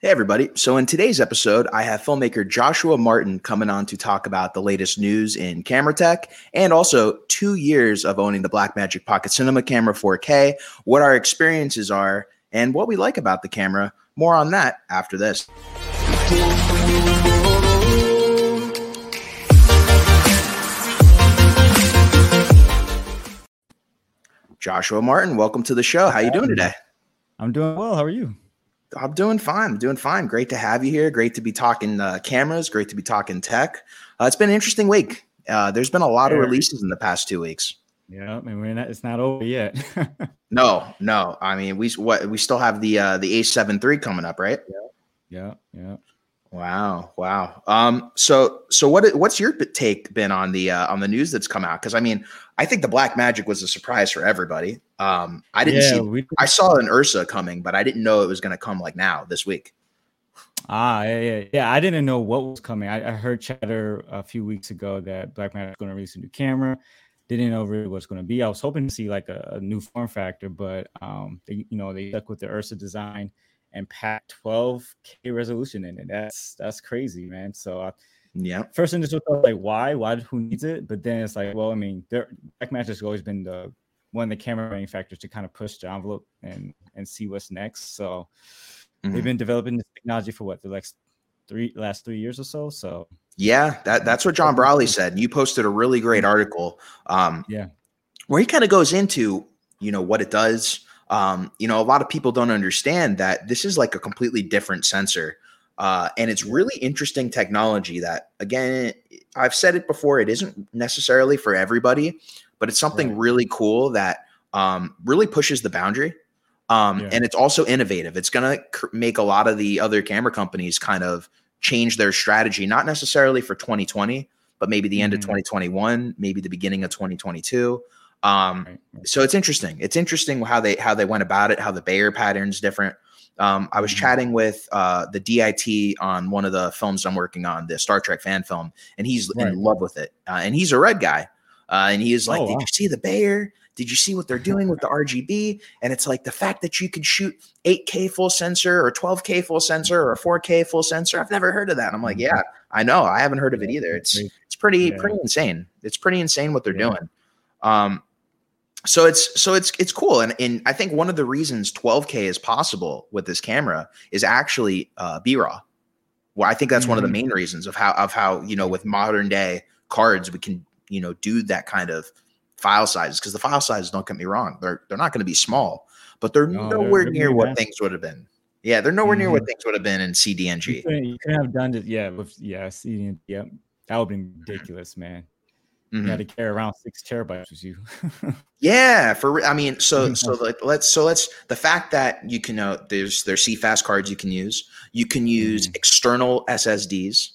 Hey everybody. So in today's episode, I have filmmaker Joshua Martin coming on to talk about the latest news in camera tech and also 2 years of owning the Blackmagic Pocket Cinema Camera 4K, what our experiences are, and what we like about the camera. More on that after this. Joshua Martin, welcome to the show. How are you doing today? I'm doing well. How are you? I'm doing fine. Great to have you here. Great to be talking cameras. Great to be talking tech. It's been an interesting week. There's been a lot of releases in the past 2 weeks. Yeah, I mean, it's not over yet. No. I mean, we still have the A7 III coming up, right? Yeah. Wow. So what's your take been on the news that's come out? Because I mean, I think the Blackmagic was a surprise for everybody. I didn't I saw an Ursa coming, but I didn't know it was going to come like now this week. I didn't know what was coming. I heard chatter a few weeks ago that Blackmagic was going to release a new camera. Didn't know really what's going to be. I was hoping to see like a new form factor, but they stuck with the Ursa design and packed 12K resolution in it. That's crazy, man. So first initial thought, like, why, who needs it? But then it's like, well, I mean, Blackmagic has always been one of the camera manufacturers to kind of push the envelope and see what's next. So they've been developing this technology for what, the last three years or so. So yeah, that's what John Brawley said. You posted a really great article, where he kind of goes into what it does. A lot of people don't understand that this is like a completely different sensor. And it's really interesting technology that, again, I've said it before, it isn't necessarily for everybody, but it's something really cool that really pushes the boundary. And it's also innovative. It's going to make a lot of the other camera companies kind of change their strategy, not necessarily for 2020, but maybe the end of 2021, maybe the beginning of 2022. So it's interesting. It's interesting how they went about it, how the Bayer pattern's different. I was chatting with the DIT on one of the films I'm working on, the Star Trek fan film, and he's in love with it. And he's a red guy. And he is like, did you see the Bayer? Did you see what they're doing with the RGB? And it's like the fact that you could shoot 8K full sensor or 12K full sensor or 4K full sensor. I've never heard of that. And I'm like, yeah, I know. I haven't heard of it either. It's pretty insane. It's pretty insane what they're doing. So it's cool. And I think one of the reasons 12K is possible with this camera is actually B-RAW. Well, I think that's one of the main reasons of how, with modern day cards, we can, do that kind of file sizes, because the file sizes, don't get me wrong, they're not going to be small, but they're nowhere near what things would have been. Yeah, they're nowhere near what things would have been in CDNG. You could have done it, with CDNG. Yeah. That would be ridiculous, man. You had to carry around 6 terabytes with you. The fact that you can there's CFast cards you can use. You can use external SSDs.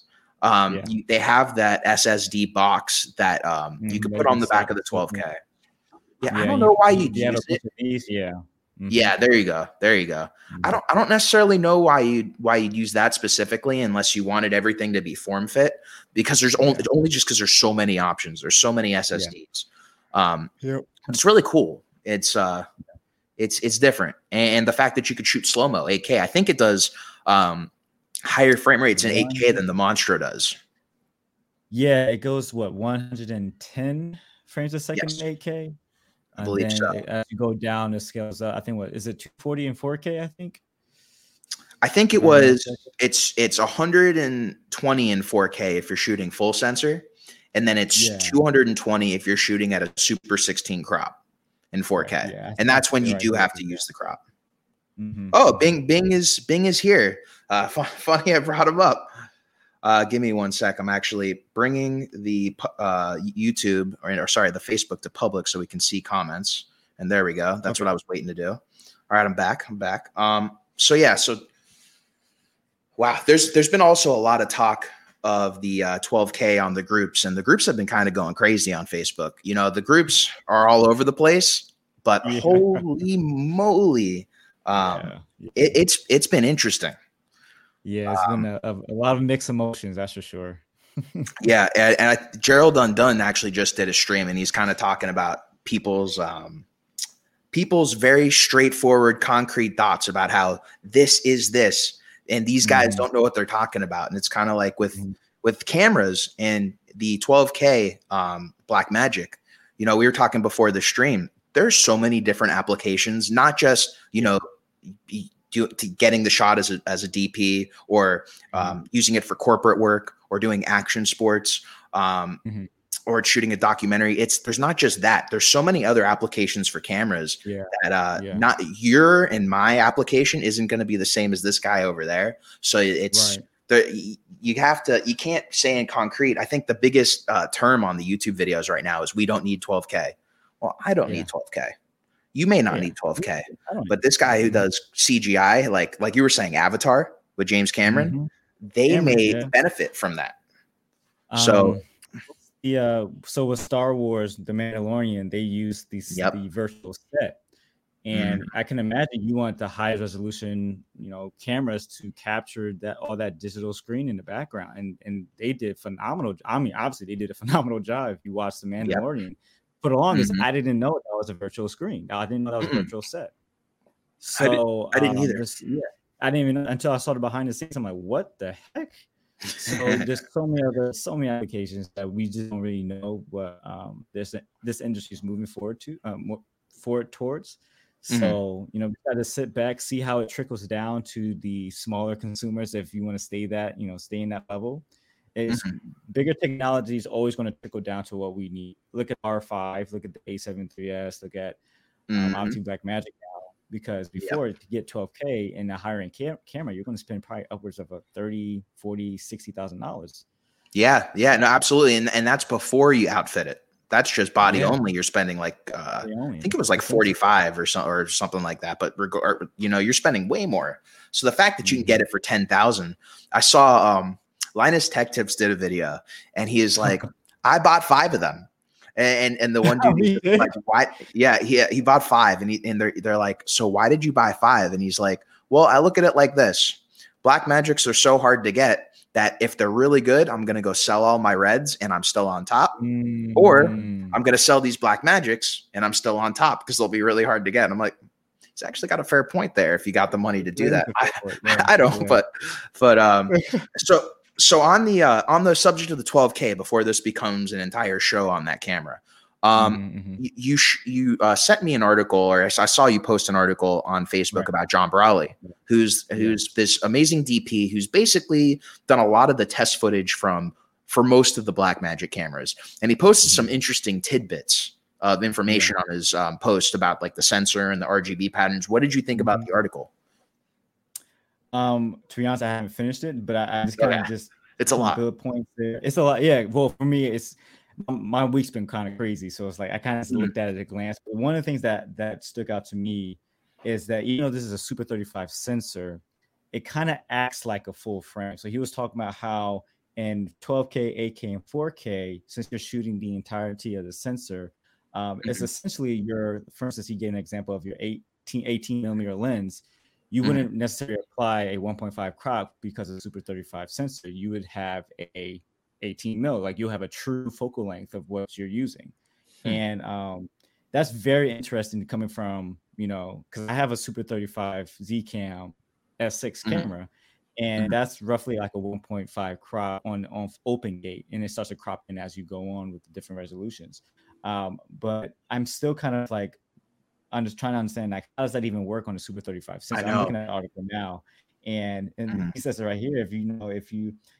They have that SSD box that you can put on the back of the 12K. I don't know why you'd use it. There you go. I don't necessarily know why you'd use that specifically, unless you wanted everything to be form fit, because there's so many options. There's so many SSDs. It's really cool. It's different, and the fact that you could shoot slow mo 8K, I think it does higher frame rates in 8K than the Monstro does. Yeah, it goes 110 frames a second in 8K. I believe so. As you go down, it scales up. I think, what is it, 240 and 4K? I think it was. It's 120 in 4K if you're shooting full sensor, and then it's 220 if you're shooting at a Super 16 crop in 4K. And that's when you do have to use the crop. Oh, Bing is here. Funny, I brought him up. Give me one sec. I'm actually bringing the the Facebook to public so we can see comments. And there we go. That's what I was waiting to do. All right, I'm back. Wow. There's been also a lot of talk of the 12K on the groups, and the groups have been kind of going crazy on Facebook. The groups are all over the place, but holy moly, it's been interesting. Yeah, it's been a lot of mixed emotions, that's for sure. Gerald Undone actually just did a stream, and he's kind of talking about people's very straightforward, concrete thoughts about how this is this, And these guys don't know what they're talking about. And it's kind of like with cameras and the 12K Blackmagic, you know, we were talking before the stream, there's so many different applications, not just, you know, getting the shot as a DP or using it for corporate work or doing action sports or shooting a documentary. There's not just that. There's so many other applications for cameras that not your and my application isn't going to be the same as this guy over there. So it's you can't say in concrete. I think the biggest term on the YouTube videos right now is we don't need 12K. Well, I don't need 12K. You may not need 12K, but this guy who does CGI, like you were saying, Avatar with James Cameron, they may benefit from that. So with Star Wars, The Mandalorian, they use the virtual set. And I can imagine you want the highest resolution, you know, cameras to capture that all that digital screen in the background. And they did phenomenal. I mean, obviously they did a phenomenal job. If you watch The Mandalorian, for the longest, I didn't know that was a virtual screen. I didn't know that was a virtual set. So I didn't either. I didn't even know until I saw the behind the scenes. I'm like, what the heck? So there's so many applications that we just don't really know what this industry is moving forward towards. So you know, we got to sit back, see how it trickles down to the smaller consumers. If you want to stay in that level, it's bigger technology is always going to trickle down to what we need. Look at R5, look at the A7 IIIs, look at obviously Blackmagic now. Because before to get 12K in a higher end camera, you're going to spend probably upwards of $30,000, $40,000, $60,000. Yeah, no, absolutely, and that's before you outfit it. That's just body only. You're spending like I think it was like 45 or something like that. But you know, you're spending way more. So the fact that you can get it for $10,000, I saw Linus Tech Tips did a video, and he is like, I bought 5 of them. And the one dude, like, why? Yeah, he bought 5, and they're like, so why did you buy 5? And he's like, well, I look at it like this: Blackmagics are so hard to get that if they're really good, I'm gonna go sell all my reds and I'm still on top, or I'm gonna sell these Blackmagics and I'm still on top because they'll be really hard to get. And I'm like, he's actually got a fair point there if you got the money to do that. I don't, but so. So on the subject of the 12K, before this becomes an entire show on that camera, you sent me an article, or I saw you post an article on Facebook about John Brawley, who's this amazing DP who's basically done a lot of the test footage for most of the Blackmagic cameras, and he posted some interesting tidbits of information on his post about like the sensor and the RGB patterns. What did you think about the article? To be honest, I haven't finished it, but I just kind of it's a lot. Good points there. It's a lot. Yeah. Well, for me, it's my week's been kind of crazy, so it's like I kind of looked at it at a glance. But one of the things that stuck out to me is that even though this is a Super 35 sensor, it kind of acts like a full frame. So he was talking about how in 12K, 8K, and 4K, since you're shooting the entirety of the sensor, it's essentially for instance, he gave an example of your 18 millimeter lens. You wouldn't necessarily apply a 1.5 crop because of the Super 35 sensor. You would have a 18 mil, like you'll have a true focal length of what you're using. And that's very interesting coming from, you know, because I have a Super 35 Z Cam S6 camera, and that's roughly like a 1.5 crop on open gate, and it starts to crop in as you go on with the different resolutions. But I'm still kind of like, I'm just trying to understand, like, how does that even work on a Super 35? Since I'm looking at the article now, and he says it right here. If you know,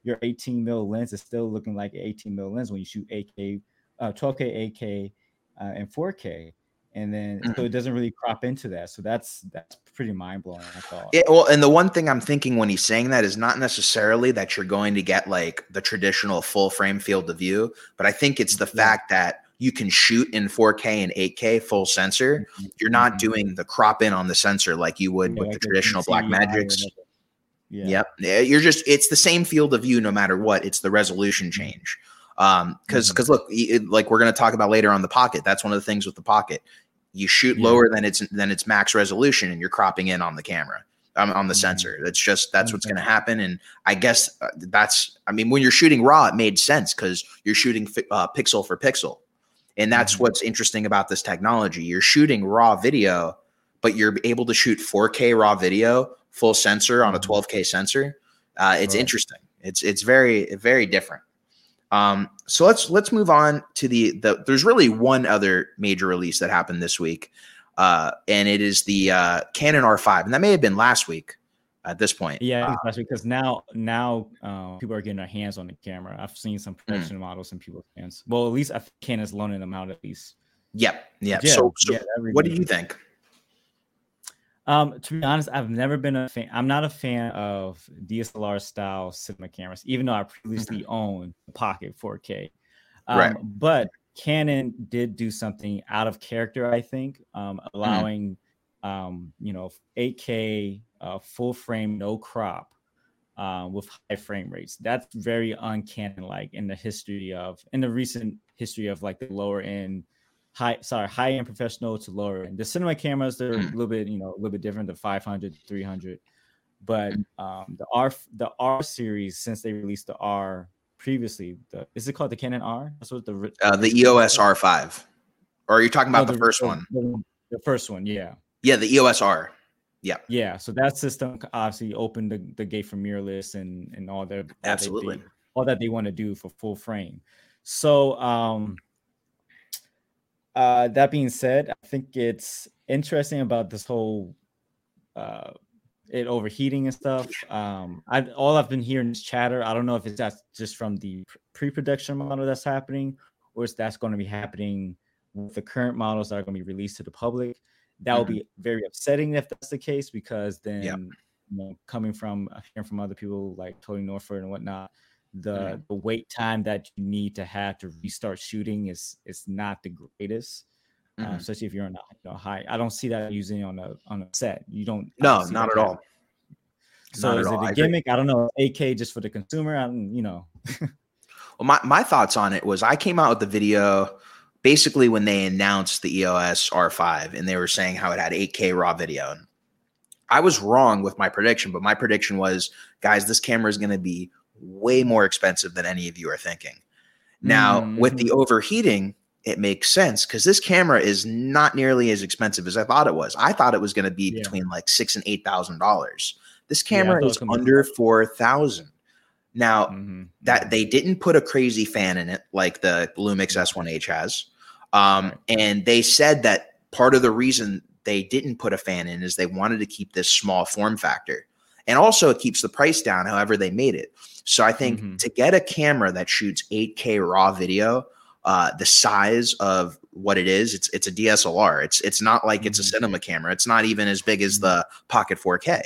your 18 mil lens is still looking like an 18 mil lens when you shoot 12K, 8K, and 4K, and then so it doesn't really crop into that. So that's pretty mind blowing, I thought. Yeah. Well, and the one thing I'm thinking when he's saying that is not necessarily that you're going to get like the traditional full frame field of view, but I think it's the fact that you can shoot in 4K and 8K full sensor. You're not doing the crop in on the sensor like you would with the traditional Blackmagics. You're just, it's the same field of view no matter what. It's the resolution change. Because look, like we're going to talk about later on the Pocket. That's one of the things with the Pocket. You shoot lower than its max resolution, and you're cropping in on the camera. On the sensor. That's what's going to happen. And I guess when you're shooting raw, it made sense because you're shooting pixel for pixel. And that's what's interesting about this technology. You're shooting raw video, but you're able to shoot 4K raw video full sensor on a 12K sensor. It's interesting. It's very, very different. So let's move on to the there's really one other major release that happened this week. And it is the Canon R5, and that may have been last week at this point. Yeah, last week, because now people are getting their hands on the camera. I've seen some production models in people's hands. Well, at least I think Canon's loaning them out at least. Yep. Yeah. So what do you think? To be honest, I've never been a fan. I'm not a fan of DSLR style cinema cameras, even though I previously owned the Pocket 4K. Right. But Canon did do something out of character, I think, allowing, 8K full frame, no crop, with high frame rates. That's very un-Canon like in the recent history of like the lower end. High end professional to lower end. The cinema cameras, they're a little bit different, the 500, 300. But the R series, since they released the R previously, is it called the Canon R? That's what the EOS R5. Or are you talking about the first one? The first one, yeah. Yeah, the EOS R. Yeah. Yeah. So that system obviously opened the gate for mirrorless and all their all that they want to do for full frame. So that being said, I think it's interesting about this whole it overheating and stuff. I've been hearing is chatter. I don't know if that's just from the pre-production model that's happening, or if that's going to be happening with the current models that are going to be released to the public. That would be very upsetting if that's the case, because then hearing from other people like Tony Norford and whatnot, the wait time that you need to have to restart shooting is not the greatest, especially if you're on a high. I don't see that usually on a set. You don't. No, not at all. So is it a gimmick? I don't know. 8K just for the consumer. Well, my thoughts on it was I came out with the video basically when they announced the EOS R5, and they were saying how it had 8K raw video. I was wrong with my prediction, but my prediction was, guys, this camera is going to be way more expensive than any of you are thinking. Now, with the overheating, it makes sense because this camera is not nearly as expensive as I thought it was. I thought it was going to be between like $6,000 and $8,000. This camera is under $4,000. Now, that they didn't put a crazy fan in it like the Lumix S1H has, and they said that part of the reason they didn't put a fan in is they wanted to keep this small form factor. And also it keeps the price down however they made it. So I think to get a camera that shoots 8K raw video, the size of what it is, it's a DSLR. It's not like it's a cinema camera. It's not even as big as the Pocket 4K.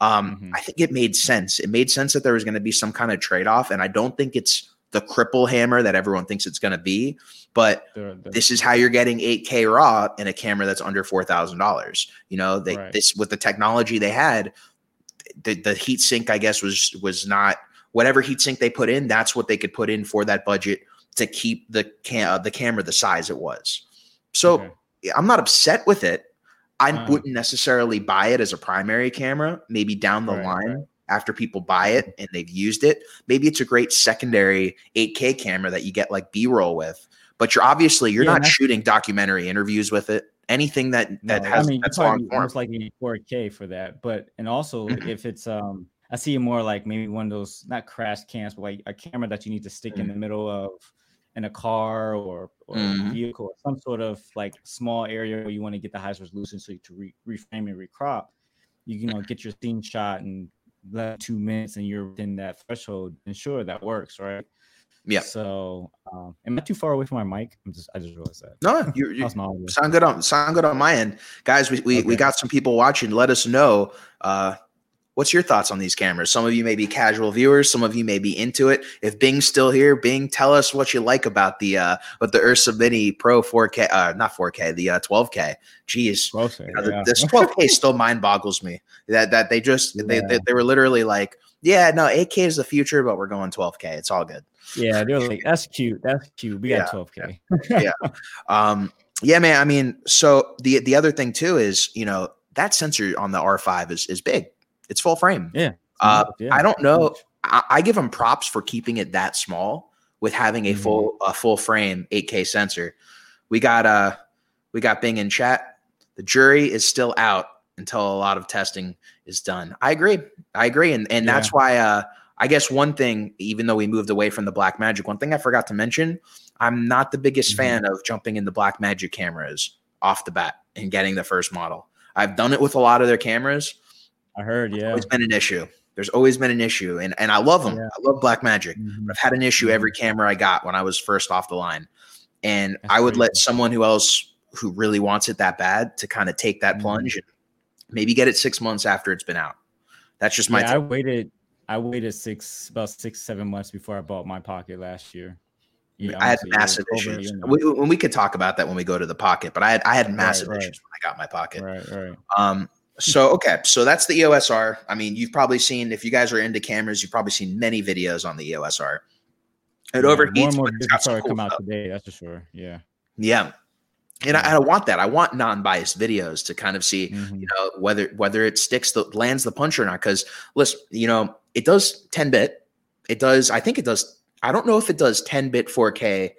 I think it made sense. It made sense that there was going to be some kind of trade-off. And I don't think it's the cripple hammer that everyone thinks it's going to be. But this is how you're getting 8K raw in a camera that's under $4,000. With the technology they had, the heat sink, I guess, was not whatever heat sink they put in. That's what they could put in for that budget to keep the camera the size it was. So I'm not upset with it. I wouldn't necessarily buy it as a primary camera. Maybe down the line after people buy it and they've used it, maybe it's a great secondary 8K camera that you get like B-roll with. But you're not shooting documentary interviews with it. Anything that's long form, it's like 4K for that. But and also if it's I see it more like maybe one of those not crash cams, but like a camera that you need to stick in the middle of in a car or a vehicle, or some sort of like small area where you want to get the highest resolution so you to reframe and recrop. You get your scene shot in 2 minutes and you're within that threshold. And sure, that works, right? Yeah. So, am I too far away from my mic? I just realized that. No, you sound good on my end, guys. We got some people watching. Let us know. What's your thoughts on these cameras? Some of you may be casual viewers. Some of you may be into it. If Bing's still here, Bing, tell us what you like about the Ursa Mini Pro 4K, not 4K, the 12K. Jeez, this 12K still mind boggles me. That they just they were literally like, 8K is the future, but we're going 12K. It's all good. Yeah, they're like, that's cute. We got 12K. Man. I mean, so the other thing too is, that sensor on the R5 is big. It's full frame. Yeah. I don't know. I give them props for keeping it that small with having a full frame 8K sensor. We got Bing in chat. The jury is still out until a lot of testing is done. I agree. And that's why, I guess one thing, even though we moved away from the Blackmagic, one thing I forgot to mention, I'm not the biggest fan of jumping into Blackmagic cameras off the bat and getting the first model. I've done it with a lot of their cameras. I heard, yeah. It's always been an issue. There's always been an issue. And I love them. Yeah. I love Blackmagic. Mm-hmm. I've had an issue every camera I got when I was first off the line. And that's I would let someone who really wants it that bad to kind of take that plunge and maybe get it 6 months after it's been out. That's just my I waited. I waited about six, 7 months before I bought my Pocket last year. Yeah, I had massive issues. We could talk about that when we go to the Pocket, but I had massive issues when I got my Pocket. Right. So that's the EOS R. I mean, you've probably seen, if you guys are into cameras, you've probably seen many videos on the EOS R. It overheats. More and more videos come out today, that's for sure. Yeah. And I want that. I want non-biased videos to kind of see, whether it lands the punch or not. Because listen, it does 10-bit. It does. I think it does. I don't know if it does 10-bit 4K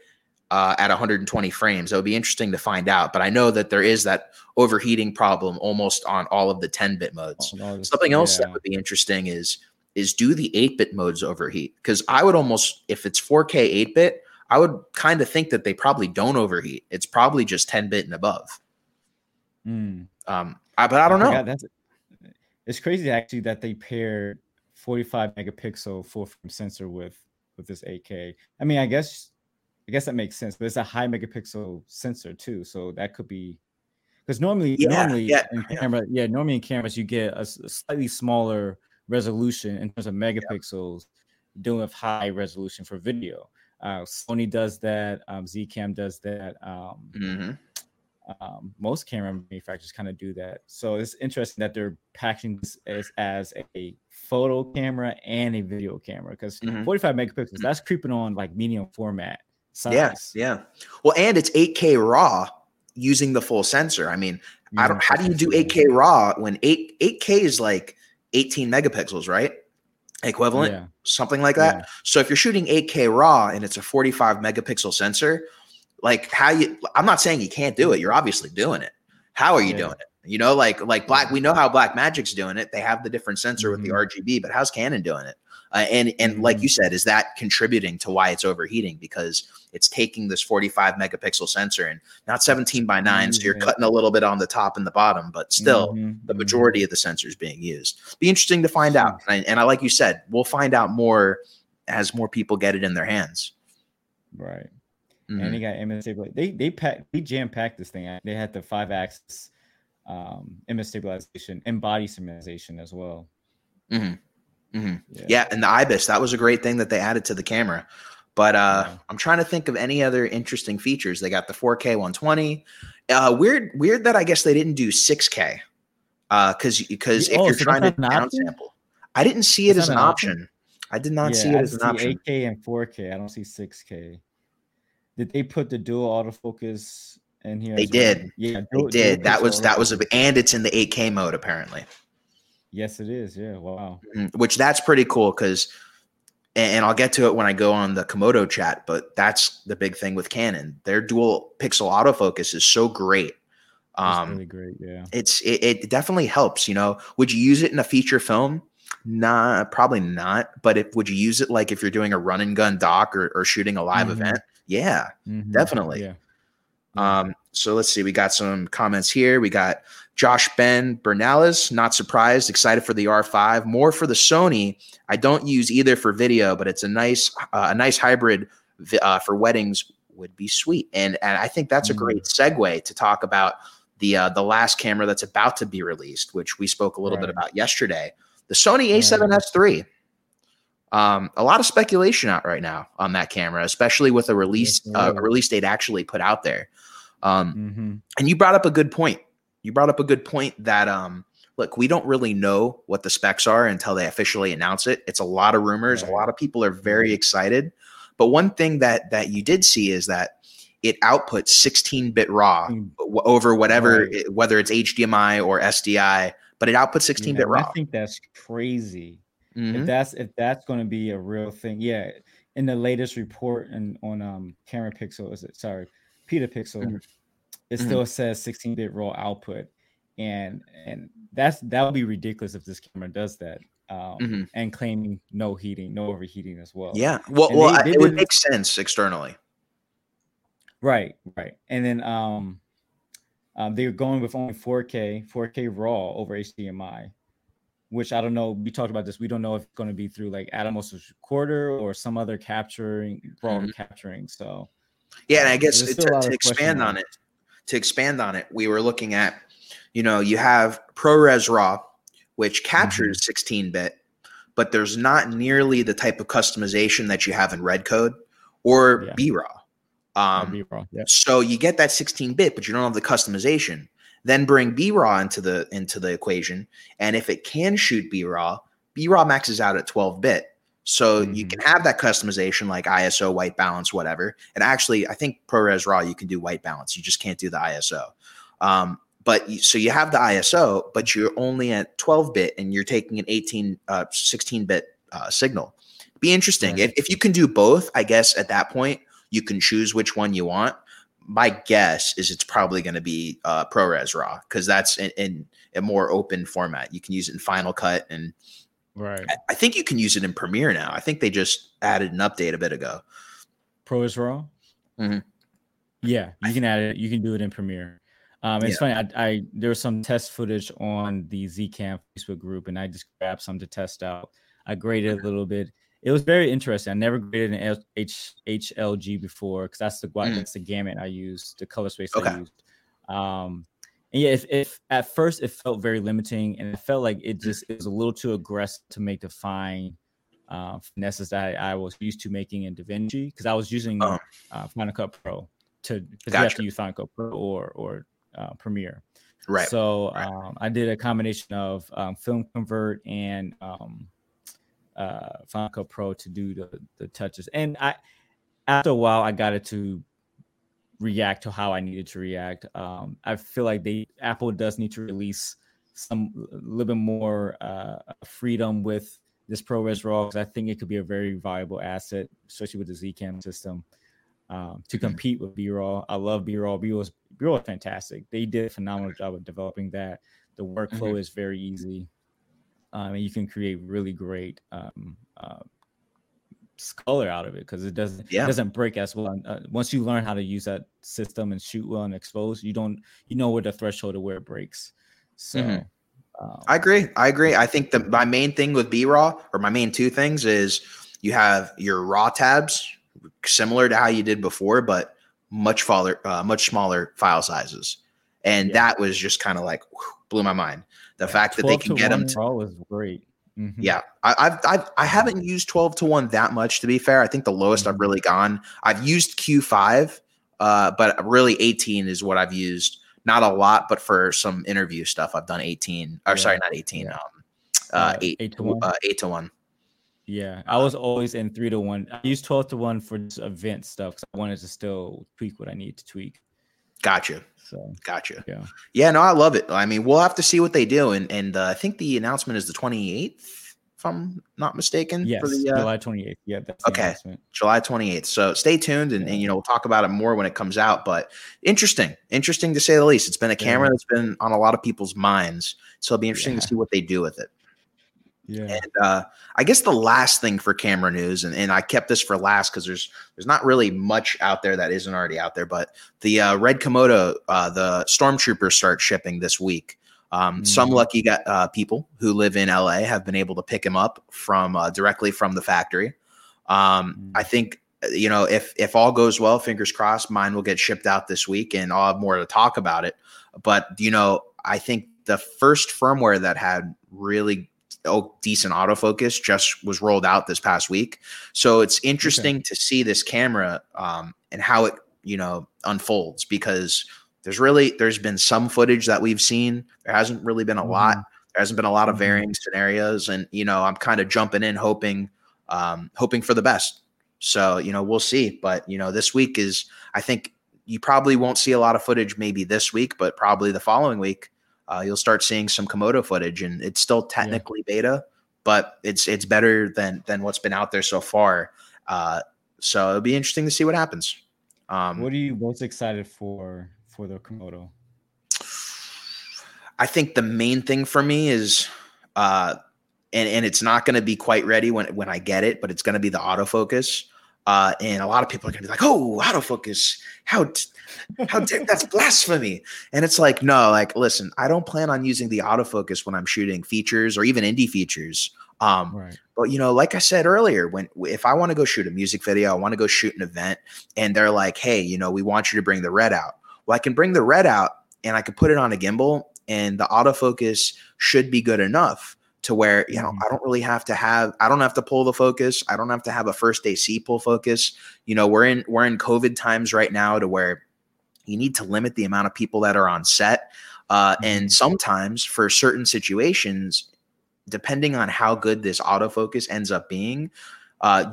at 120 frames. It would be interesting to find out. But I know that there is that overheating problem almost on all of the 10-bit modes. Something else that would be interesting is do the 8-bit modes overheat? Because I would almost, if it's 4K 8-bit, I would kind of think that they probably don't overheat. It's probably just 10-bit and above. But I don't know. God, it's crazy actually that they paired 45 megapixel full frame sensor with this 8K. I mean, I guess that makes sense, but it's a high megapixel sensor too, so that could be because normally in cameras you get a slightly smaller resolution in terms of megapixels, dealing with high resolution for video. Sony does that. Z Cam does that. Most camera manufacturers kind of do that. So it's interesting that they're packaging this as a photo camera and a video camera, because 45 megapixels, that's creeping on like medium format size. Yeah. Well, and it's 8K raw using the full sensor. I mean, how do you do 8K raw when 8K is like 18 megapixels, right? Equivalent, something like that. Yeah. So if you're shooting 8K raw and it's a 45 megapixel sensor, like I'm not saying you can't do it. You're obviously doing it. How are you doing it? We know how Blackmagic's doing it. They have the different sensor with the RGB, but how's Canon doing it? And like you said, is that contributing to why it's overheating? Because it's taking this 45 megapixel sensor and not 17:9. So you're cutting a little bit on the top and the bottom, but still the majority of the sensor is being used. Be interesting to find out. And I, like you said, we'll find out more as more people get it in their hands. Right. And they got image stabilization. They jam packed this thing. They had the 5-axis image stabilization and body stabilization as well. And the IBIS, that was a great thing that they added to the camera. But I'm trying to think of any other interesting features. They got the 4K 120. Weird that I guess they didn't do 6K. Because if you're trying to downsample, I didn't see it as an option. I did not see it as an option. 8K and 4K. I don't see 6K. Did they put the dual autofocus in here? They did. Well? Yeah, they did. And it's in the 8K mode apparently. Yes, it is. Yeah. Wow. Which that's pretty cool because, and I'll get to it when I go on the Komodo chat, but that's the big thing with Canon. Their dual pixel autofocus is so great. It's really great. Yeah. It definitely helps. Would you use it in a feature film? Nah, probably not. But would you use it like if you're doing a run and gun doc or shooting a live event? Yeah, definitely. Yeah. So let's see. We got some comments here. We got Josh Ben Bernales, not surprised, excited for the R5, more for the Sony. I don't use either for video, but it's a nice hybrid for weddings would be sweet. And I think that's a great segue to talk about the last camera that's about to be released, which we spoke a little bit about yesterday, the Sony A7S III. A lot of speculation out right now on that camera, especially with a release date actually put out there. And you brought up a good point. That, look, we don't really know what the specs are until they officially announce it. It's a lot of rumors. Right. A lot of people are very excited. But one thing that you did see is that it outputs 16-bit RAW over whatever, whether it's HDMI or SDI, but it outputs 16-bit RAW. I think that's crazy. If that's going to be a real thing, in the latest report and on PetaPixel, it still says 16-bit raw output, and that would be ridiculous if this camera does that. And claiming no heating, no overheating as well. Yeah, well, it would make sense externally. Right. And then they were going with only 4K RAW over HDMI, which I don't know. We talked about this. We don't know if it's going to be through like Atomos Recorder or some other capturing. So yeah, and I guess to expand on it, we were looking at, you have ProRes RAW, which captures 16-bit, but there's not nearly the type of customization that you have in Redcode or B-RAW. So you get that 16-bit, but you don't have the customization. Then bring B-RAW into the equation, and if it can shoot B-RAW, B-RAW maxes out at 12-bit. So you can have that customization like ISO, white balance, whatever. And actually, I think ProRes RAW, you can do white balance. You just can't do the ISO. So you have the ISO, but you're only at 12-bit and you're taking an 16-bit signal. Be interesting. Right. If you can do both, I guess at that point, you can choose which one you want. My guess is it's probably going to be ProRes RAW because that's in a more open format. You can use it in Final Cut and right. I think you can use it in Premiere now. I think they just added an update a bit ago. ProRes RAW? Mm-hmm. Yeah, you can add it. You can do it in Premiere. It's funny. There was some test footage on the Z Cam Facebook group, and I just grabbed some to test out. I graded a little bit. It was very interesting. I never graded an HLG before because that's the gamut I used, the color space I used. If at first it felt very limiting, and it felt like it was a little too aggressive to make the fine finesses that I was used to making in DaVinci because I was using Final Cut Pro because you have to use Final Cut Pro or Premiere. Right. So I did a combination of Film Convert and Final Cut Pro to do the touches. And after a while, I got it to react to how I needed to react. I feel like Apple does need to release a little bit more freedom with this ProRes RAW because I think it could be a very viable asset, especially with the Z Cam system, to compete with B-RAW. I love B-RAW. B-RAW is fantastic. They did a phenomenal job of developing that. The workflow is very easy. And you can create really great color out of it because it doesn't break as well. Once you learn how to use that system and shoot well and expose, you know where the threshold of where it breaks. So I agree. I think my main thing with B-RAW, or my main two things, is you have your raw tabs similar to how you did before, but much smaller file sizes, and that was just kind of like blew my mind. The fact that they can get them to RAW is great. Mm-hmm. Yeah, I haven't used 12:1 that much, to be fair. I think the lowest I've really gone. I've used Q5, but really 18 is what I've used. Not a lot, but for some interview stuff, I've done 18. Or sorry, not 18. 8:1. 8:1. Yeah, I was always in 3:1. I used 12:1 for just event stuff because I wanted to still tweak what I need to tweak. Gotcha. Yeah. No, I love it. I mean, we'll have to see what they do, and I think the announcement is the 28th, if I'm not mistaken. Yes, for the, July 28th. Yeah. That's okay. July 28th. So stay tuned, and we'll talk about it more when it comes out. But interesting to say the least. It's been a camera that's been on a lot of people's minds, so it'll be interesting to see what they do with it. Yeah. And I guess the last thing for camera news, and I kept this for last because there's not really much out there that isn't already out there, but the Red Komodo, the Stormtroopers start shipping this week. Some lucky people who live in LA have been able to pick them up from directly from the factory. I think, if all goes well, fingers crossed, mine will get shipped out this week, and I'll have more to talk about it. But, I think the first firmware that had really decent autofocus just was rolled out this past week, so it's interesting to see this camera and how it unfolds, because there's been some footage that we've seen. There hasn't really been a lot. There hasn't been a lot of varying scenarios, and I'm kind of jumping in hoping for the best. So we'll see, but this week is, I think you probably won't see a lot of footage maybe this week, but probably the following week you'll start seeing some Komodo footage, and it's still technically beta, but it's better than what's been out there so far. So it'll be interesting to see what happens. What are you most excited for the Komodo? I think the main thing for me is, and it's not going to be quite ready when I get it, but it's going to be the autofocus. And a lot of people are going to be like, oh, autofocus, how that's blasphemy. And it's like, no, like, listen, I don't plan on using the autofocus when I'm shooting features or even indie features. Right. But, you know, like I said earlier, if I want to go shoot a music video, I want to go shoot an event, and they're like, hey, you know, we want you to bring the red out. Well, I can bring the red out and I can put it on a gimbal, and the autofocus should be good enough to where, you know, I don't really I don't have to pull the focus. I don't have to have a first AC pull focus. You know, we're in COVID times right now to where you need to limit the amount of people that are on set. And sometimes for certain situations, depending on how good this autofocus ends up being,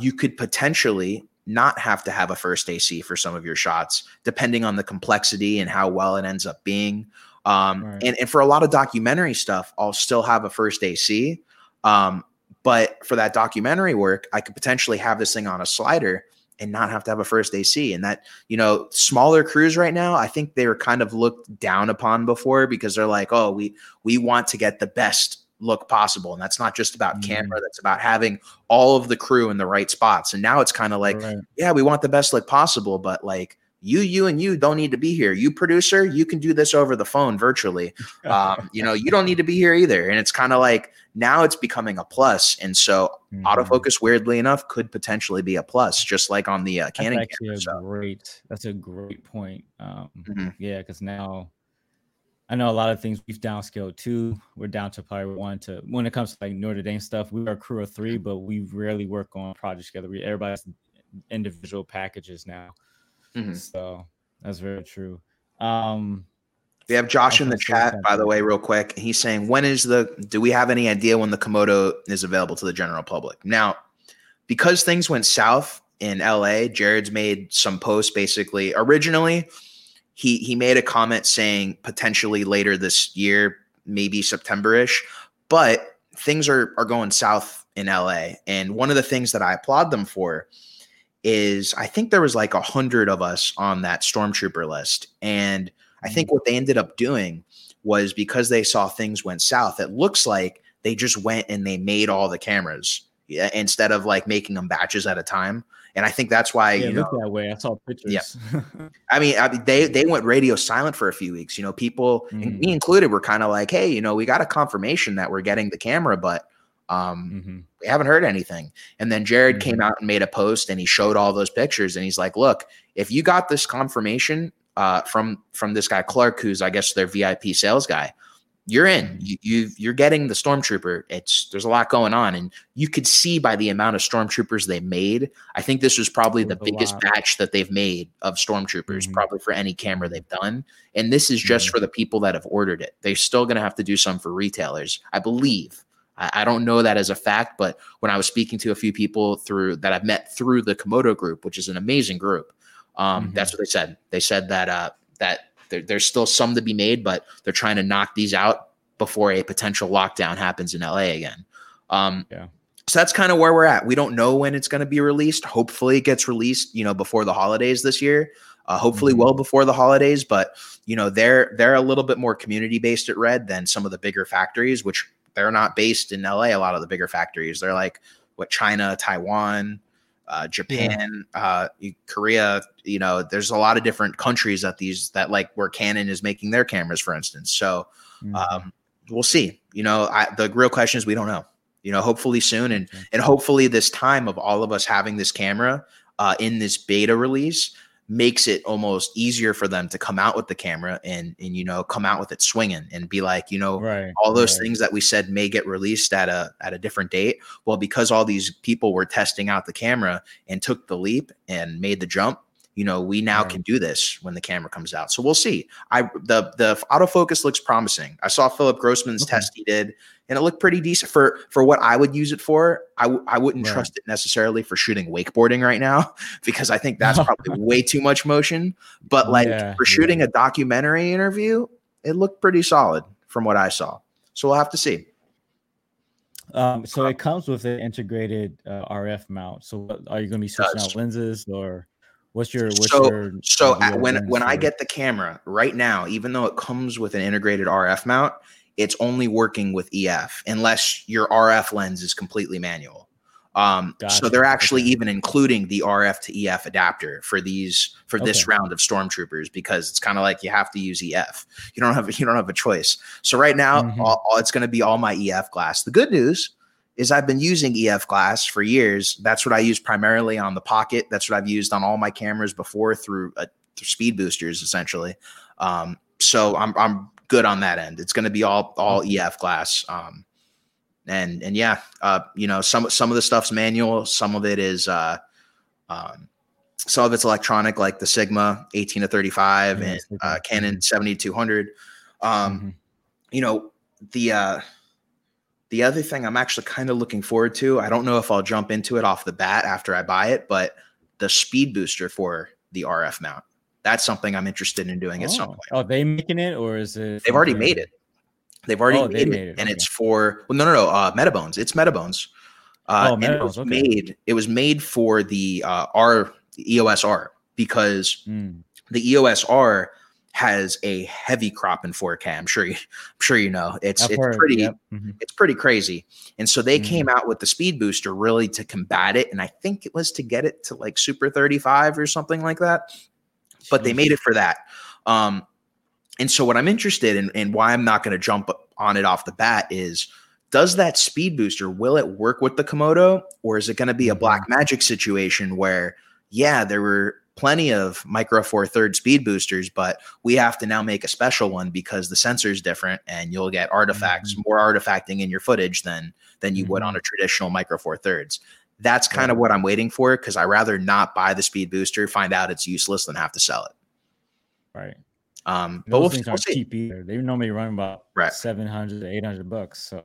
you could potentially not have to have a first AC for some of your shots, depending on the complexity and how well it ends up being. Right. And for a lot of documentary stuff, I'll still have a first AC. But for that documentary work, I could potentially have this thing on a slider and not have to have a first AC. And that, you know, smaller crews right now, I think they were kind of looked down upon before, because they're like, oh, we want to get the best look possible. And that's not just about camera. That's about having all of the crew in the right spots. And now it's kind of like, right. Yeah, we want the best look possible, but like, you and you don't need to be here. You producer, you can do this over the phone virtually. You know, you don't need to be here either. And it's kind of like, now it's becoming a plus. And so autofocus, weirdly enough, could potentially be a plus, just like on the Canon. That's actually that's a great point. Yeah, because now I know a lot of things we've downscaled too. We're down to probably one to, when it comes to like Notre Dame stuff, we are a crew of three, but we rarely work on projects together. Everybody's individual packages now. So that's very true. We have Josh in the chat, by the way, real quick. He's saying, do we have any idea when the Komodo is available to the general public? Now, because things went south in LA, Jared's made some posts basically. Originally, he made a comment saying potentially later this year, maybe September-ish, but things are going south in LA. And one of the things that I applaud them for is I think there was like 100 of us on that stormtrooper list. And I think what they ended up doing was, because they saw things went south, it looks like they just went and they made all the cameras instead of like making them batches at a time. And I think that's why, you know, that way. I saw pictures. Yeah. I mean, they went radio silent for a few weeks, you know, people, and me included, were kind of like, hey, you know, we got a confirmation that we're getting the camera, but we haven't heard anything. And then Jared came out and made a post, and he showed all those pictures, and he's like, look, if you got this confirmation from this guy Clark, who's I guess their VIP sales guy, you're in. You're getting the stormtrooper. There's a lot going on, and you could see by the amount of stormtroopers they made. I think this was probably the biggest batch that they've made of stormtroopers, probably for any camera they've done. And this is just for the people that have ordered it. They're still going to have to do some for retailers, I believe. I don't know that as a fact, but when I was speaking to a few people that I've met through the Komodo group, which is an amazing group, that's what they said. They said that that there's still some to be made, but they're trying to knock these out before a potential lockdown happens in LA again. So that's kind of where we're at. We don't know when it's going to be released. Hopefully it gets released, you know, before the holidays this year. Hopefully well before the holidays, but you know, they're a little bit more community based at Red than some of the bigger factories, which they're not based in LA. A lot of the bigger factories, they're like China, Taiwan, Japan, Korea, you know, there's a lot of different countries that like where Canon is making their cameras, for instance. So we'll see, you know, the real question is, we don't know, you know, hopefully soon. And hopefully this time of all of us having this camera in this beta release makes it almost easier for them to come out with the camera and you know, come out with it swinging and be like, you know, all those things that we said may get released at a different date. Well, because all these people were testing out the camera and took the leap and made the jump, you know, we now can do this when the camera comes out. So we'll see. The autofocus looks promising. I saw Philip Grossman's test he did, and it looked pretty decent for what I would use it for. I wouldn't trust it necessarily for shooting wakeboarding right now, because I think that's probably way too much motion. But like for shooting a documentary interview, it looked pretty solid from what I saw. So we'll have to see. So it comes with an integrated RF mount. So are you going to be switching out lenses or? What's your, when I get the camera right now, even though it comes with an integrated RF mount, it's only working with EF unless your RF lens is completely manual. Gotcha. So they're actually even including the RF to EF adapter for this round of Stormtroopers, because it's kind of like you have to use EF. You don't have a choice. So right now, it's going to be all my EF glass. The good news is I've been using EF glass for years. That's what I use primarily on the Pocket. That's what I've used on all my cameras before through Speed Boosters, essentially. So I'm good on that end. It's going to be all EF glass. Some of the stuff's manual. Some of it is, some of it's electronic, like the Sigma 18-35 and Canon 70-200. The other thing I'm actually kind of looking forward to, I don't know if I'll jump into it off the bat after I buy it, but the Speed Booster for the RF mount. That's something I'm interested in doing at some point. Are they making it, or is it? They've already made it. They've already made it. And it's for Metabones. It's Metabones. It was made for the EOS R, because the EOS R has a heavy crop in 4K. I'm sure you know. It's pretty crazy. And so they came out with the Speed Booster really to combat it, and I think it was to get it to like Super 35 or something like that. But they made it for that. And so what I'm interested in, and why I'm not going to jump on it off the bat, is does that Speed Booster, will it work with the Komodo, or is it going to be a Blackmagic situation where, yeah, there were plenty of Micro Four Third Speed Boosters, but we have to now make a special one because the sensor is different and you'll get artifacts, more artifacting in your footage than you would on a traditional Micro Four Thirds. That's kind of what I'm waiting for, because I'd rather not buy the Speed Booster, find out it's useless, than have to sell it. Right. But we'll see. Cheap either. They normally run about $700 to $800. So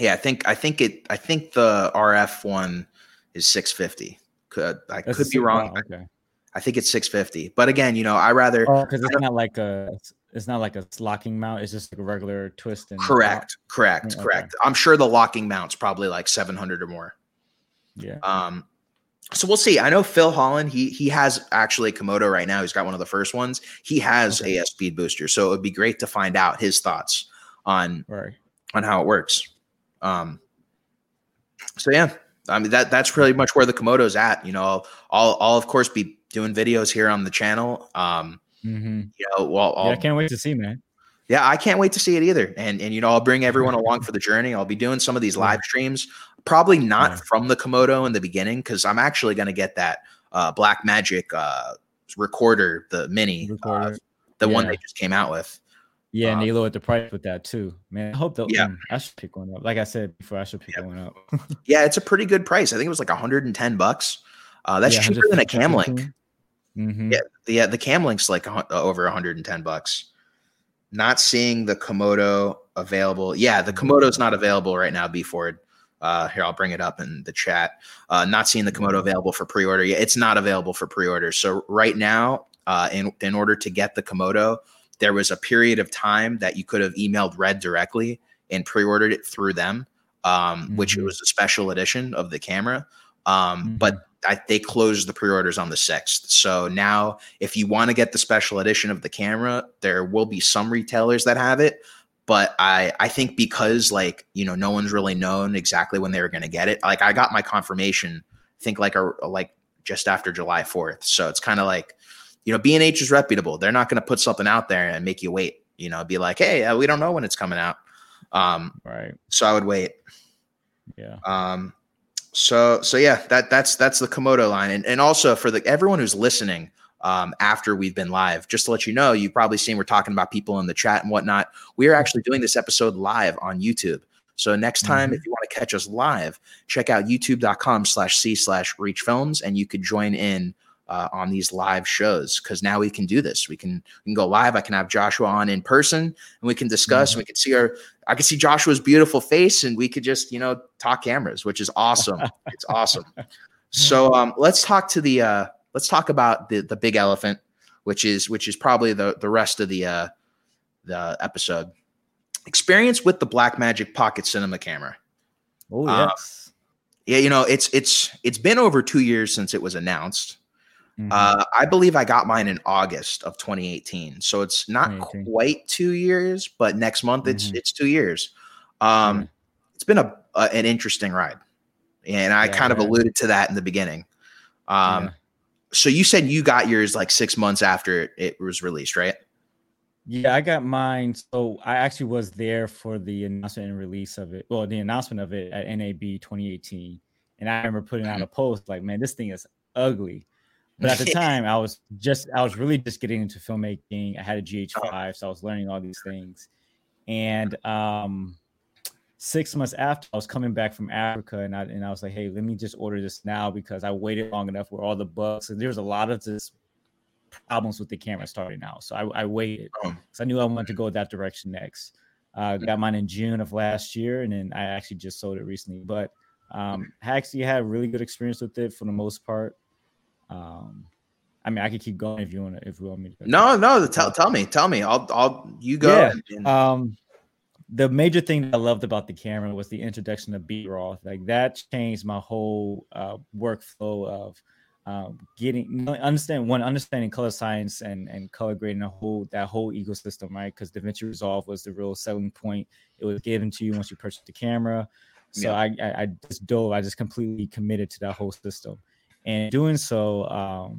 yeah, I think the RF one is $650. Could be wrong. Wow, okay. I think it's $650. But again, I rather, because it's not like a locking mount. It's just like a regular twist. And correct. Okay. I'm sure the locking mount's probably like $700 or more. Yeah. So we'll see. I know Phil Holland, he has actually a Komodo right now. He's got one of the first ones. He has a Speed Booster. So it would be great to find out his thoughts on how it works. So yeah, I mean, that's pretty much where the Komodo's at. I'll of course be doing videos here on the channel. I can't wait to see, man. Yeah, I can't wait to see it either. And I'll bring everyone along for the journey. I'll be doing some of these live streams, probably not from the Komodo in the beginning, because I'm actually going to get that Blackmagic recorder, the mini, the one they just came out with. Yeah, and they lowered the price with that too. Man, I hope that I should pick one up. Like I said before, I should pick one up. Yeah, it's a pretty good price. I think it was like $110. That's cheaper than a Cam Link. Yeah, the Cam Link's like over $110. Not seeing the Komodo available. Yeah, the Komodo's not available right now, B Ford. Here, I'll bring it up in the chat. Not seeing the Komodo available for pre-order. Yeah, it's not available for pre-order. So right now, in order to get the Komodo, there was a period of time that you could have emailed Red directly and pre-ordered it through them, which it was a special edition of the camera. But they closed the pre-orders on the 6th. So now if you want to get the special edition of the camera, there will be some retailers that have it. But I think because no one's really known exactly when they were going to get it. Like I got my confirmation, I think like just after July 4th. So it's kind of like, B&H is reputable. They're not going to put something out there and make you wait, be like, hey, we don't know when it's coming out. Right. So I would wait. Yeah. So yeah, that's the Komodo line. And also for everyone who's listening, after we've been live, just to let you know, you've probably seen, we're talking about people in the chat and whatnot. We are actually doing this episode live on YouTube. So next time, if you want to catch us live, check out youtube.com/c/reachfilms. And you could join in, on these live shows. Cause now we can do this. We can go live. I can have Joshua on in person and we can discuss, and we can see I can see Joshua's beautiful face, and we could just, talk cameras, which is awesome. It's awesome. So, let's talk about the big elephant, which is probably the rest of the episode. Experience with the Blackmagic Pocket Cinema Camera. Oh yes. It's been over 2 years since it was announced. Mm-hmm. I believe I got mine in August of 2018. So it's not quite 2 years, but next month it's 2 years. It's been an interesting ride. And I kind of alluded to that in the beginning. So you said you got yours like 6 months after it was released, right? Yeah, I got mine. So I actually was there for the announcement and release of it. Well, the announcement of it at NAB 2018. And I remember putting out a post like, man, this thing is ugly. But at the time, I was really just getting into filmmaking. I had a GH5, so I was learning all these things. And 6 months after, I was coming back from Africa, and I was like, hey, let me just order this now, because I waited long enough where all the bugs, and there was a lot of this problems with the camera starting out. So I waited, because I knew I wanted to go that direction next. Got mine in June of last year, and then I actually just sold it recently. But I actually had a really good experience with it for the most part. I mean, I could keep going if you want me to. No, tell me. I'll you go. Yeah. The major thing that I loved about the camera was the introduction of B-RAW. Like, that changed my whole workflow of understanding color science and color grading, that whole ecosystem, right? Because DaVinci Resolve was the real selling point. It was given to you once you purchased the camera. So yeah. I just dove. I just completely committed to that whole system. And doing so,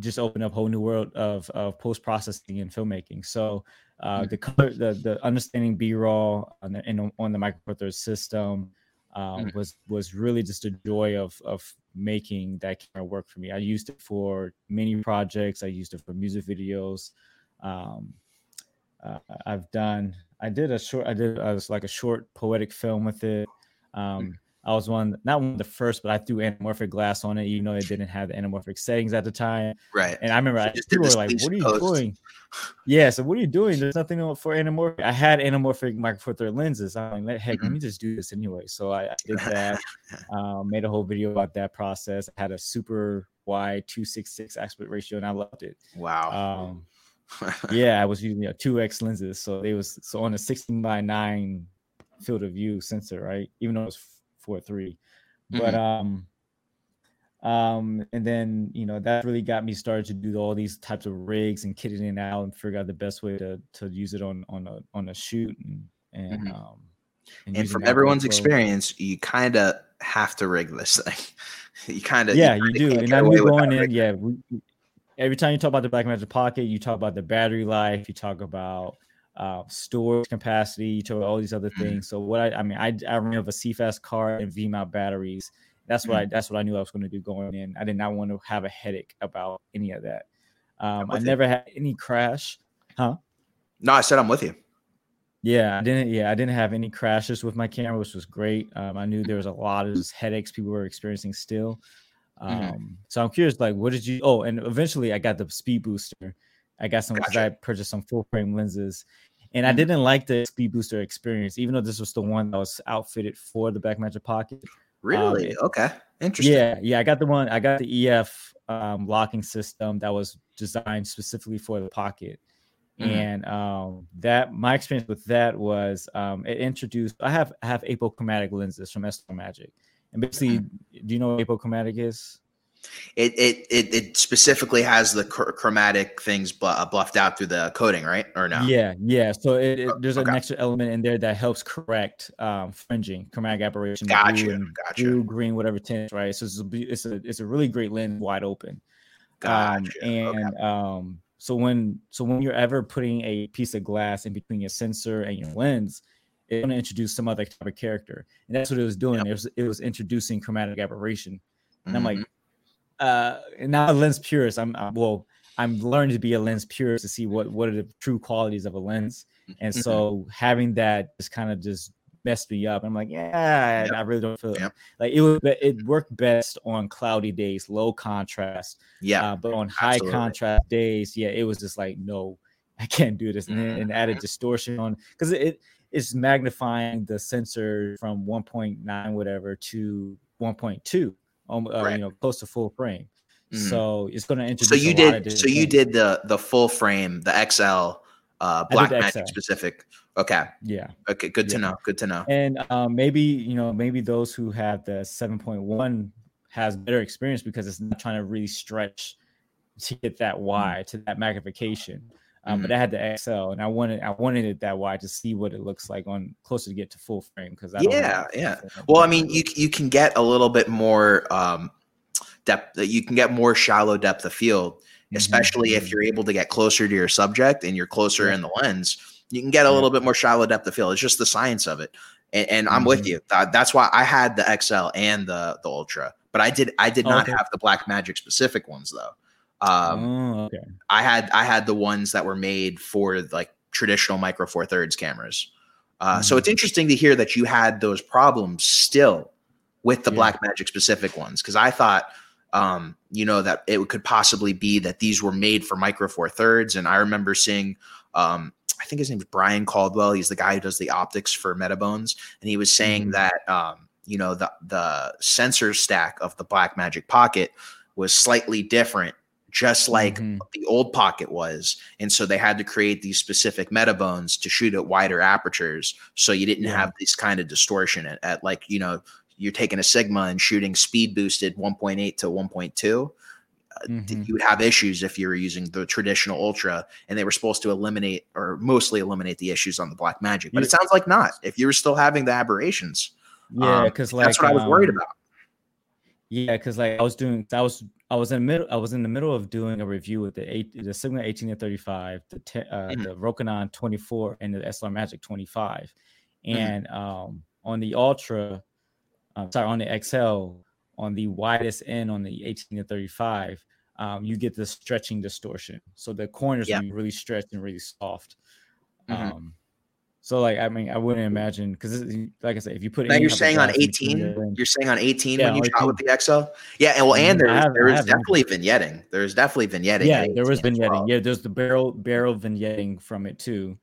just opened up a whole new world of post-processing and filmmaking. So the color, the understanding B-RAW on the Micro Four Thirds system was really just a joy of making that camera work for me. I used it for many projects. I used it for music videos. I did a short poetic film with it. I was not one of the first, but I threw anamorphic glass on it, even though it didn't have the anamorphic settings at the time. Right. And I remember people were like, what are you doing? Yeah. So what are you doing? There's nothing for anamorphic. I had anamorphic Micro Four Third lenses. I'm like, heck, let me just do this anyway. So I did that, made a whole video about that process. I had a super wide 2.66 aspect ratio, and I loved it. Wow. Yeah, I was using 2X lenses. So it was on a 16:9 field of view sensor, right? Even though it was 4:3, but and then that really got me started to do all these types of rigs and kitting it out and figure out the best way to use it on a shoot and and from everybone's experience, you kind of have to rig this thing. you do. And I knew going in, every time you talk about the Blackmagic Pocket, you talk about the battery life, you talk about storage capacity, to all these other things. So what I ran with a CFast card and V-mount batteries. That's what I knew I was going to do going in. I did not want to have a headache about any of that. I never had any crash. Huh? No, I said I'm with you. Yeah, I didn't have any crashes with my camera, which was great. I knew there was a lot of headaches people were experiencing still. So I'm curious, like, what did you? Oh, and eventually I got the Speed Booster. I got some, because I purchased some full frame lenses, and I didn't like the Speed Booster experience, even though this was the one that was outfitted for the Blackmagic Pocket. Really? Okay. Interesting. Yeah. I got the EF locking system that was designed specifically for the Pocket. And my experience with that was it introduced, I have apochromatic lenses from Blackmagic. And basically, do you know what apochromatic is? It specifically has the chromatic things bluffed out through the coating, right? Or no? Yeah. So there's an extra element in there that helps correct fringing, chromatic aberration, blue, green, whatever tints, right? So it's a really great lens, wide open. So when you're ever putting a piece of glass in between your sensor and your lens, it's going to introduce some other type of character, and that's what it was doing. Yep. It was introducing chromatic aberration, and I'm like. And not a lens purist. I'm learning to be a lens purist to see what are the true qualities of a lens. And so having that just kind of just messed me up. I'm like, I really don't feel like it worked best on cloudy days, low contrast. Yeah. But on high contrast days, it was just like, no, I can't do this. And added distortion on, because it's magnifying the sensor from 1.9 whatever to 1.2. Close to full frame, so it's going to introduce. So you did the full frame, the XL, Blackmagic specific. Okay. Yeah. Okay. Good to know. And maybe those who have the 7.1 has better experience because it's not trying to really stretch to get that wide to that magnification. But I had the XL, and I wanted it that wide to see what it looks like on closer to get to full frame. Because well, I mean, you can get a little bit more depth. You can get more shallow depth of field, especially if you're able to get closer to your subject and you're closer in the lens. You can get a little bit more shallow depth of field. It's just the science of it, and I'm with you. That's why I had the XL and the Ultra, but I did not have the Blackmagic specific ones though. I had the ones that were made for like traditional Micro Four Thirds cameras. So it's interesting to hear that you had those problems still with the Blackmagic specific ones. Cause I thought, that it could possibly be that these were made for Micro Four Thirds. And I remember seeing, I think his name is Brian Caldwell. He's the guy who does the optics for Metabones. And he was saying that, the sensor stack of the Blackmagic Pocket was slightly different, just like the old Pocket was. And so they had to create these specific Metabones to shoot at wider apertures. So you didn't have this kind of distortion at like, you're taking a Sigma and shooting speed boosted 1.8 to 1.2. You would have issues if you were using the traditional Ultra, and they were supposed to eliminate or mostly eliminate the issues on the Blackmagic. But it sounds like not, if you were still having the aberrations. Yeah, because that's what I was worried about. Yeah, because like I was in the middle of doing a review with the Sigma 18-35, the Rokinon 24, and the SLR Magic 25, and on the Ultra, on the XL, on the widest end on the 18-35, you get the stretching distortion. So the corners are really stretched and really soft. So like, I mean, I wouldn't imagine, because like I said, if you put it, now you're saying on 18, when you 18. Shot with the XL. Yeah. And there's definitely vignetting. Yeah. There was vignetting. Well. Yeah. There's the barrel vignetting from it too,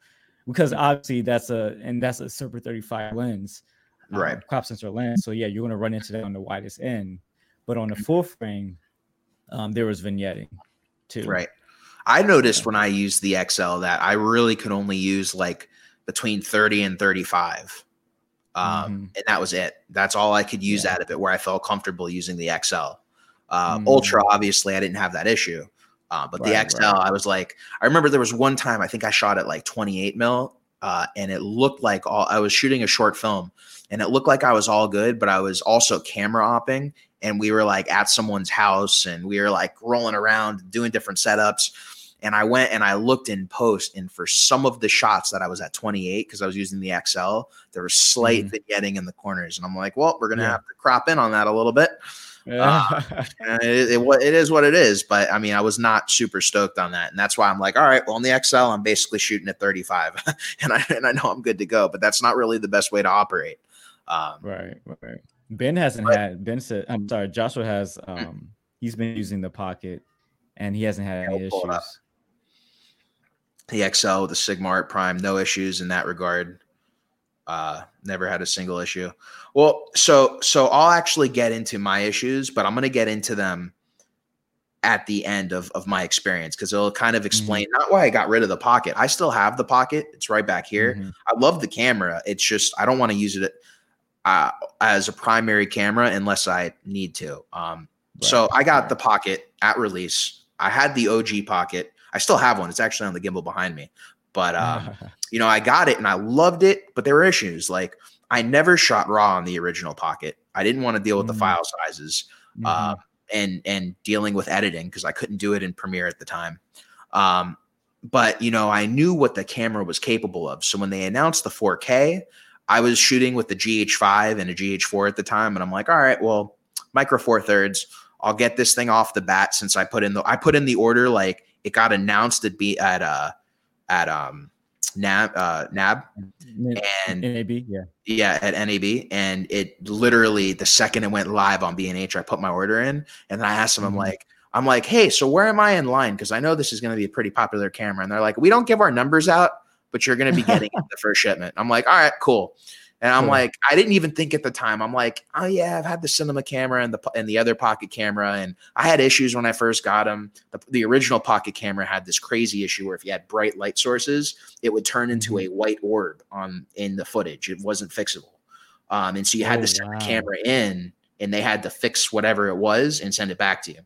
because obviously that's a Super 35 lens, right? Crop sensor lens. So yeah, you're going to run into that on the widest end, but on the full frame, there was vignetting too. Right. I noticed when I used the XL that I really could only use like between 30 and 35. And that was it. That's all I could use out of it, where I felt comfortable using the XL. Ultra, obviously I didn't have that issue. But the XL, I was like, I remember there was one time I think I shot at like 28 mil. And it looked like I was shooting a short film, and it looked like I was all good, but I was also camera opping, and we were like at someone's house, and we were like rolling around doing different setups. And I went and I looked in post, and for some of the shots that I was at 28, because I was using the XL, there was slight vignetting in the corners. And I'm like, well, we're going to have to crop in on that a little bit. It is what it is. But I mean, I was not super stoked on that. And that's why I'm like, all right, well, on the XL, I'm basically shooting at 35. and I know I'm good to go. But that's not really the best way to operate. Right. Joshua has, he's been using the Pocket, and he hasn't had any issues. The XL, the Sigma Art Prime, no issues in that regard. Never had a single issue. Well, so I'll actually get into my issues, but I'm going to get into them at the end of my experience, because it'll kind of explain not why I got rid of the Pocket. I still have the Pocket. It's right back here. I love the camera. It's just I don't want to use it as a primary camera unless I need to. So I got the Pocket at release. I had the OG Pocket. I still have one. It's actually on the gimbal behind me. But, I got it and I loved it, but there were issues. Like, I never shot RAW on the original Pocket. I didn't want to deal with the file sizes and dealing with editing, because I couldn't do it in Premiere at the time. But, I knew what the camera was capable of. So when they announced the 4K, I was shooting with the GH5 and a GH4 at the time. And I'm like, all right, well, Micro Four Thirds, I'll get this thing off the bat, since I put in the order. Like, it got announced it'd be at NAB and NAB, at NAB, and it literally the second it went live on B&H, I put my order in, and then I asked them, I'm like, hey, so where am I in line? Because I know this is going to be a pretty popular camera, and they're like, we don't give our numbers out, but you're going to be getting the first shipment. I'm like, all right, cool. And I'm like, I didn't even think at the time. I'm like, oh yeah, I've had the cinema camera and the other Pocket camera, and I had issues when I first got them. The original Pocket camera had this crazy issue where if you had bright light sources, it would turn into a white orb in the footage. It wasn't fixable, and so you had to send the camera in and they had to fix whatever it was and send it back to you.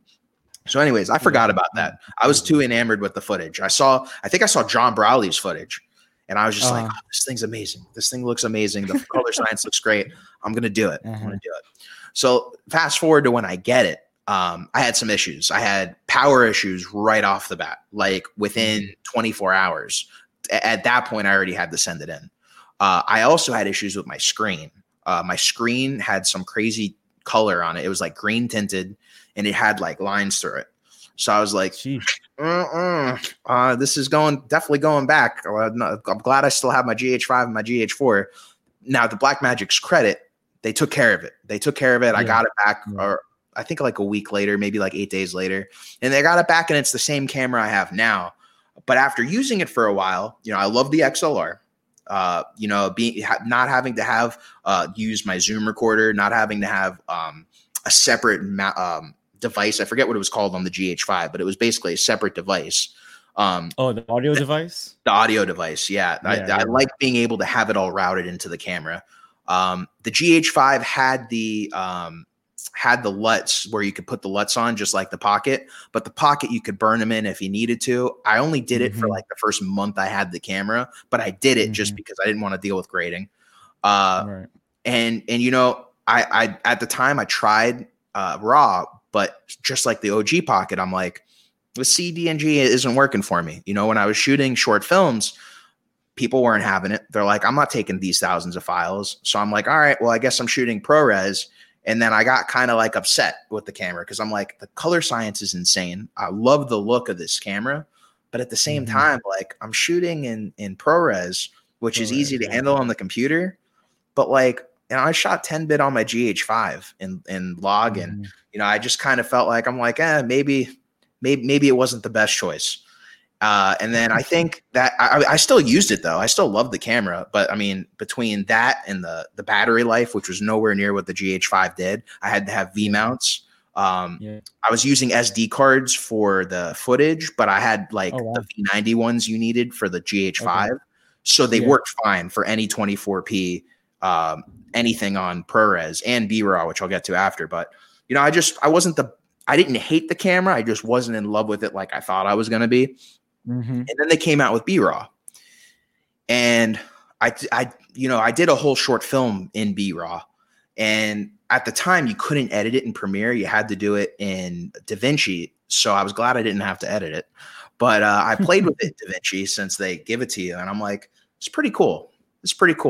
So anyways, I forgot about that. I was too enamored with the footage. I think I saw John Brawley's footage, and I was just like, oh, this thing's amazing. This thing looks amazing. The color science looks great. I'm going to do it. I'm going to do it. So fast forward to when I get it. I had some issues. I had power issues right off the bat, like within 24 hours. At that point, I already had to send it in. I also had issues with my screen. My screen had some crazy color on it. It was like green tinted, and it had like lines through it. So I was like, this is definitely going back. I'm glad I still have my GH5 and my GH4. Now, to Blackmagic's credit, they took care of it. I got it back, or I think like a week later, maybe like 8 days later, and they got it back, and it's the same camera I have now. But after using it for a while, I love the XLR. Not having to have use my Zoom recorder, not having to have a separate device. I forget what it was called on the GH5, but it was basically a separate device. The audio device? The audio device, yeah. I like being able to have it all routed into the camera. The GH5 had the LUTs where you could put the LUTs on just like the Pocket, but the Pocket you could burn them in if you needed to. I only did it for like the first month I had the camera, but I did it just because I didn't want to deal with grading. Right. And I at the time I tried RAW, but just like the OG Pocket, I'm like, the CDNG isn't working for me. When I was shooting short films, people weren't having it. They're like, I'm not taking these thousands of files. So I'm like, all right, well, I guess I'm shooting ProRes. And then I got kind of like upset with the camera because I'm like, the color science is insane. I love the look of this camera. But at the same time, like I'm shooting in ProRes, which is easy to handle on the computer. But I shot 10-bit on my GH5 in log. And, I just kind of felt like I'm like, maybe it wasn't the best choice. And then I think that I still used it though. I still love the camera, but I mean, between that and the battery life, which was nowhere near what the GH5 did, I had to have V mounts. I was using SD cards for the footage, but I had the V90 ones you needed for the GH5. Okay. So they worked fine for any 24p, anything on ProRes and B-RAW, which I'll get to after. But, I didn't hate the camera. I just wasn't in love with it like I thought I was going to be. And then they came out with B-RAW, and I did a whole short film in B-RAW, and at the time you couldn't edit it in Premiere. You had to do it in DaVinci. So I was glad I didn't have to edit it, but I played with it in DaVinci since they give it to you. And I'm like, it's pretty cool.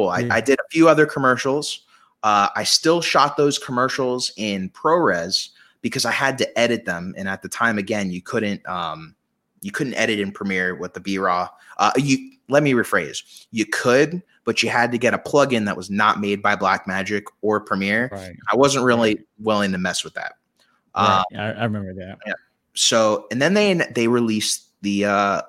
I did a few other commercials. I still shot those commercials in ProRes because I had to edit them. And at the time, again, you couldn't edit in Premiere with the B-RAW. Let me rephrase. You could, but you had to get a plugin that was not made by Blackmagic or Premiere. Right. I wasn't really willing to mess with that. Right. I remember that. Yeah. So, and then they released the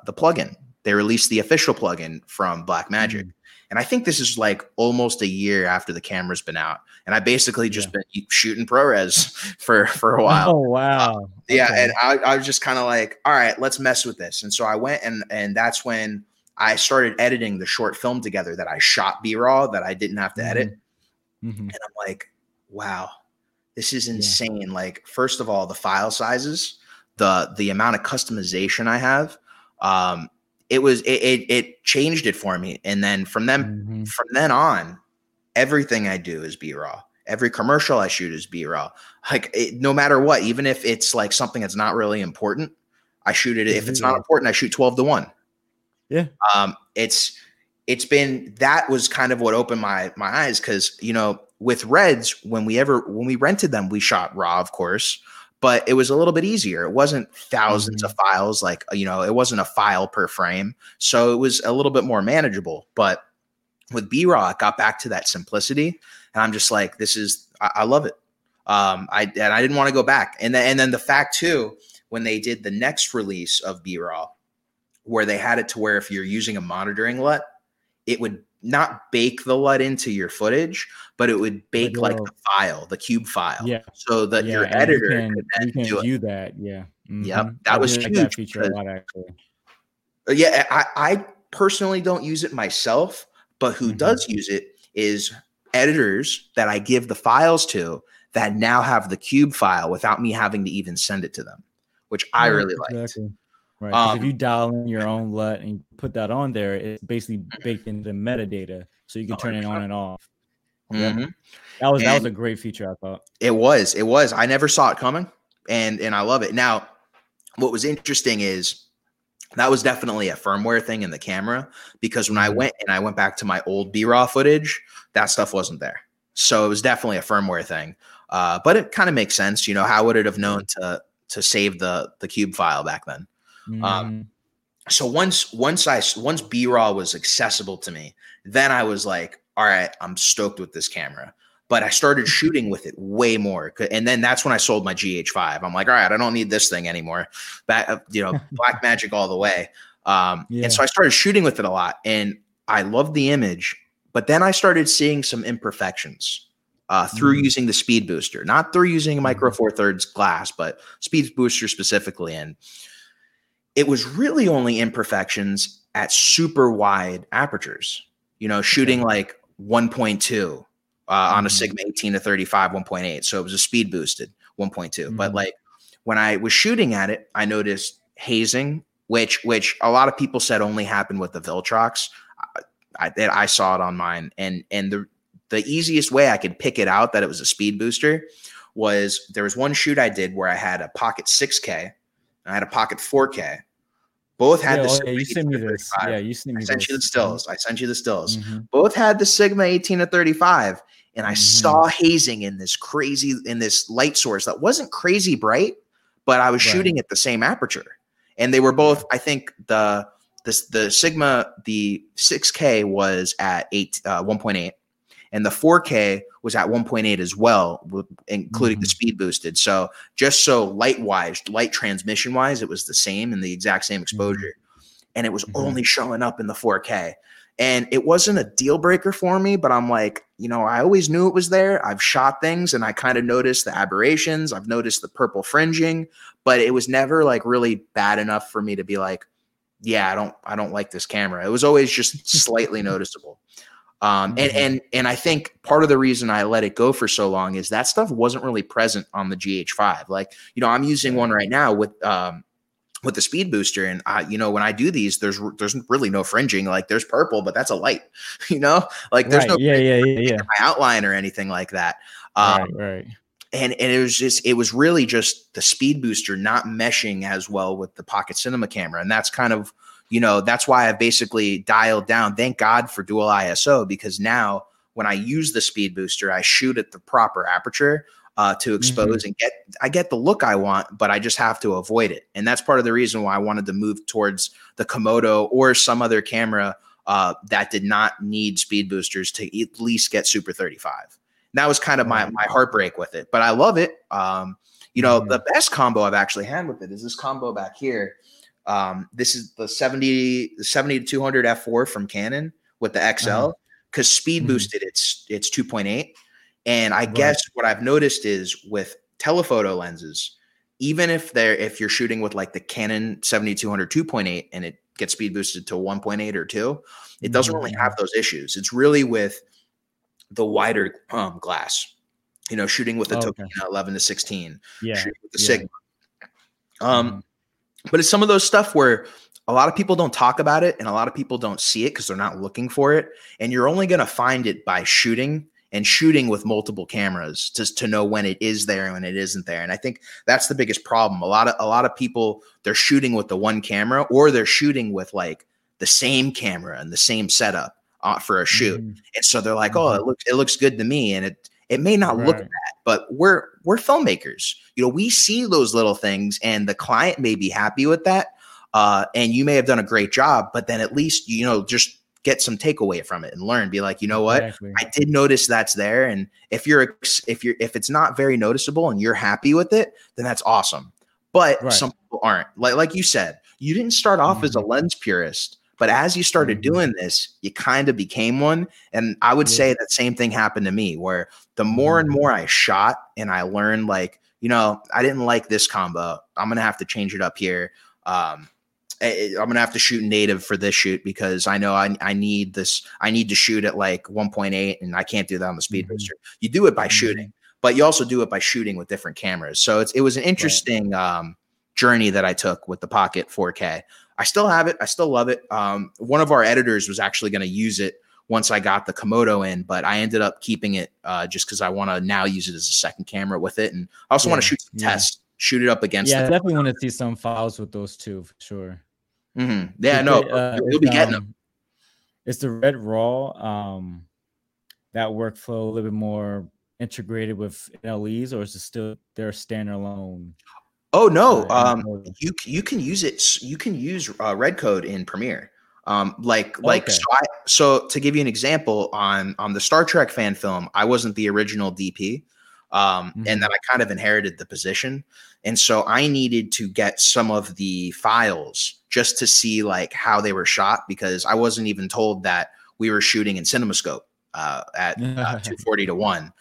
plugin. They released the official plugin from Blackmagic. And I think this is like almost a year after the camera's been out. And I basically just been shooting ProRes for a while. Oh, wow. And I was just kind of like, all right, let's mess with this. And so I went and that's when I started editing the short film together that I shot B-RAW that I didn't have to edit. And I'm like, wow, this is insane. Yeah. Like, first of all, the file sizes, the amount of customization I have, it changed it for me. And then from then on, everything I do is B-RAW. Every commercial I shoot is B-RAW. Like, no matter what, even if it's like something that's not really important, I shoot it. If it's not important, I shoot 12:1. Yeah. That was kind of what opened my eyes. Cause with Reds, when we rented them, we shot RAW, of course, but it was a little bit easier. It wasn't thousands of files. Like, it wasn't a file per frame. So it was a little bit more manageable, but with B-RAW, it got back to that simplicity. And I'm just like, I love it. And I didn't want to go back. And then the fact too, when they did the next release of B-RAW, where they had it to where if you're using a monitoring LUT, it would not bake the LUT into your footage, but it would bake like the file, the cube file. Yeah. So that your editor could then do that. Yeah. Mm-hmm. Yeah. That was huge. That feature a lot, actually. Yeah. I personally don't use it myself, but who does use it is editors that I give the files to that now have the cube file without me having to even send it to them, which I really liked. Right. If you dial in your own LUT and you put that on there, it's basically baked into the metadata, so you can turn it on and off. Mm-hmm. Yeah. That was a great feature, I thought. It was. I never saw it coming, and I love it. Now, what was interesting is that was definitely a firmware thing in the camera, because when I went back to my old B-RAW footage, that stuff wasn't there. So it was definitely a firmware thing. But it kind of makes sense. You know, how would it have known to save the cube file back then? So once B-RAW was accessible to me, then I was like, all right, I'm stoked with this camera. But I started shooting with it way more. And then that's when I sold my GH5. I'm like, all right, I don't need this thing anymore. Blackmagic all the way. And so I started shooting with it a lot, and I loved the image, but then I started seeing some imperfections through using the Speed Booster, not through using Micro Four Thirds glass, but Speed Booster specifically. And it was really only imperfections at super wide apertures, you know, shooting like 1.2. On a Sigma 18-35, 1.8. So it was a speed boosted 1.2. But like when I was shooting at it, I noticed hazing, which a lot of people said only happened with the Viltrox. I saw it on mine. And the easiest way I could pick it out that it was a speed booster was there was one shoot I did where I had a Pocket 6K and I had a Pocket 4K. Both had the Sigma 18-35. Yeah, you sent me this. I sent you the stills. Both had the Sigma 18-35, and I saw hazing in this light source that wasn't crazy bright, but I was shooting at the same aperture, and they were both. I think the Sigma, the 6K was at 1.8, and the 4K was at 1.8 as well, including the speed boosted. So just light transmission wise, it was the same and the exact same exposure. And it was only showing up in the 4K. And it wasn't a deal breaker for me, but I'm like, you know, I always knew it was there. I've shot things and I kind of noticed the aberrations. I've noticed the purple fringing, but it was never like really bad enough for me to be like, yeah, I don't like this camera. It was always just slightly noticeable. And I think part of the reason I let it go for so long is that stuff wasn't really present on the GH5. Like, you know, I'm using one right now with the speed booster, and I, you know, when I do these, there's really no fringing. Like, there's purple, but that's a light, you know, like there's no my outline or anything like that. Right. And it was really just the speed booster not meshing as well with the Pocket Cinema camera, and that's kind of, you know, that's why I basically dialed down. Thank God for dual ISO, because now when I use the speed booster, I shoot at the proper aperture to expose and I get the look I want, but I just have to avoid it. And that's part of the reason why I wanted to move towards the Komodo or some other camera that did not need speed boosters to at least get Super 35. And that was kind of my heartbreak with it, but I love it. You know, the best combo I've actually had with it is this combo back here. This is the 70-200 F4 from Canon with the XL, because speed boosted it's 2.8. And I guess what I've noticed is with telephoto lenses, even if you're shooting with like the Canon 70-200 2.8 and it gets speed boosted to 1.8 or 2, it doesn't really have those issues. It's really with the wider glass, you know, shooting with the Tokina 11-16, shooting with the Sigma. But it's some of those stuff where a lot of people don't talk about it and a lot of people don't see it because they're not looking for it. And you're only going to find it by shooting with multiple cameras to know when it is there and when it isn't there. And I think that's the biggest problem. A lot of people, they're shooting with the one camera, or they're shooting with like the same camera and the same setup for a shoot. And so they're like, oh, it looks good to me. And it may not look bad, but we're filmmakers. You know, we see those little things, and the client may be happy with that. And you may have done a great job, but then at least, you know, just get some takeaway from it and learn. Be like, you know what? Exactly. I did notice that's there. And if it's not very noticeable and you're happy with it, then that's awesome. But some people aren't. Like you said, you didn't start off as a lens purist. But as you started doing this, you kind of became one. And I would say that same thing happened to me, where the more and more I shot and I learned, like, you know, I didn't like this combo. I'm going to have to change it up here. I'm going to have to shoot native for this shoot because I know I need this. I need to shoot at like 1.8, and I can't do that on the speed booster. You do it by shooting. but you also do it by shooting with different cameras. So it's, it was an interesting journey that I took with the Pocket 4K. I still have it. I still love it. One of our editors was actually going to use it once I got the Komodo in, but I ended up keeping it just because I want to now use it as a second camera with it. And I also want to shoot some tests, shoot it up against it. I definitely want to see some files with those two for sure. Mm-hmm. Yeah, no, you'll be getting them. It's the Red RAW. That workflow a little bit more integrated with LEs, or is it still their standalone? Oh no, you can use it. You can use Redcode in Premiere. So to give you an example, on the Star Trek fan film, I wasn't the original DP. And then I kind of inherited the position. And so I needed to get some of the files just to see like how they were shot, because I wasn't even told that we were shooting in CinemaScope at 240:1.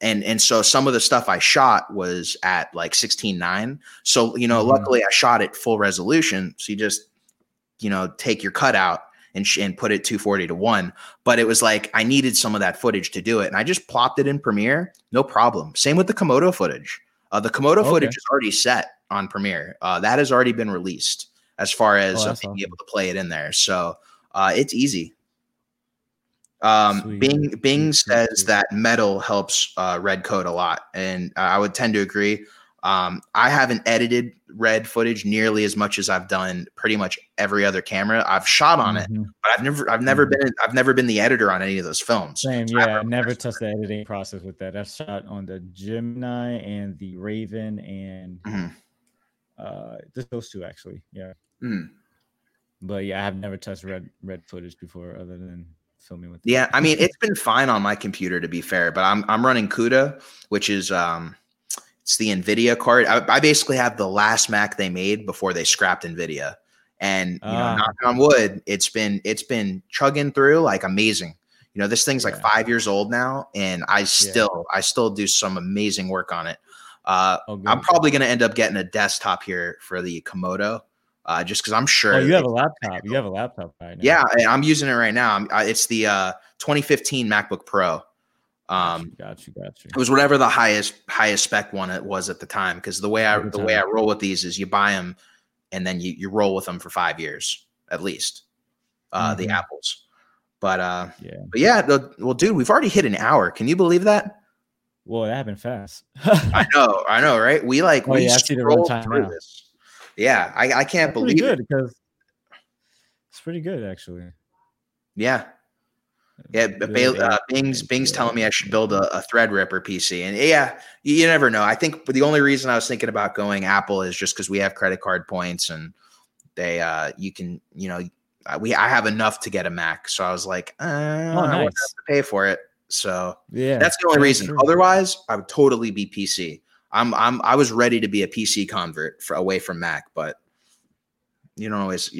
And so some of the stuff I shot was at like 16:9. So, you know, luckily I shot at full resolution. So you just, you know, take your cutout and put it 240:1. But it was like, I needed some of that footage to do it. And I just plopped it in Premiere. No problem. Same with the Komodo footage. The Komodo footage is already set on Premiere. That has already been released as far as being able to play it in there. So it's easy. Bing says that metal helps Redcode a lot. And I would tend to agree. I haven't edited Red footage nearly as much as I've done pretty much every other camera I've shot on it, but I've never been the editor on any of those films. Same, so yeah, I never touched the editing process with that. I've shot on the Gemini and the Raven and just those two actually, But yeah, I have never touched Red footage before other than filming with. Yeah, I mean it's been fine on my computer to be fair, but I'm running CUDA, which is it's the NVIDIA card. I basically have the last Mac they made before they scrapped NVIDIA, and you know, knock on wood, it's been chugging through like amazing. You know, this thing's like 5 years old now, and I still do some amazing work on it. I'm probably going to end up getting a desktop here for the Komodo, just because I'm sure you have a laptop. You have a laptop right now. Yeah, I'm using it right now. It's the 2015 MacBook Pro. Gotcha. It was whatever the highest spec one it was at the time, because the way I roll with these is you buy them and then you roll with them for 5 years at least, the Apples. But well, dude, we've already hit an hour. Can you believe that? Well, that happened fast. I know, right? We like I see the real time through this. Yeah, I can't believe it. Because it's pretty good actually. Yeah. Yeah, Bing's telling me I should build a Threadripper PC, and yeah, you never know. I think the only reason I was thinking about going Apple is just because we have credit card points, and they I have enough to get a Mac, so I was like, I wouldn't have to pay for it. So yeah, that's the only reason. True. Otherwise, I would totally be PC. I was ready to be a PC convert away from Mac, but you don't always.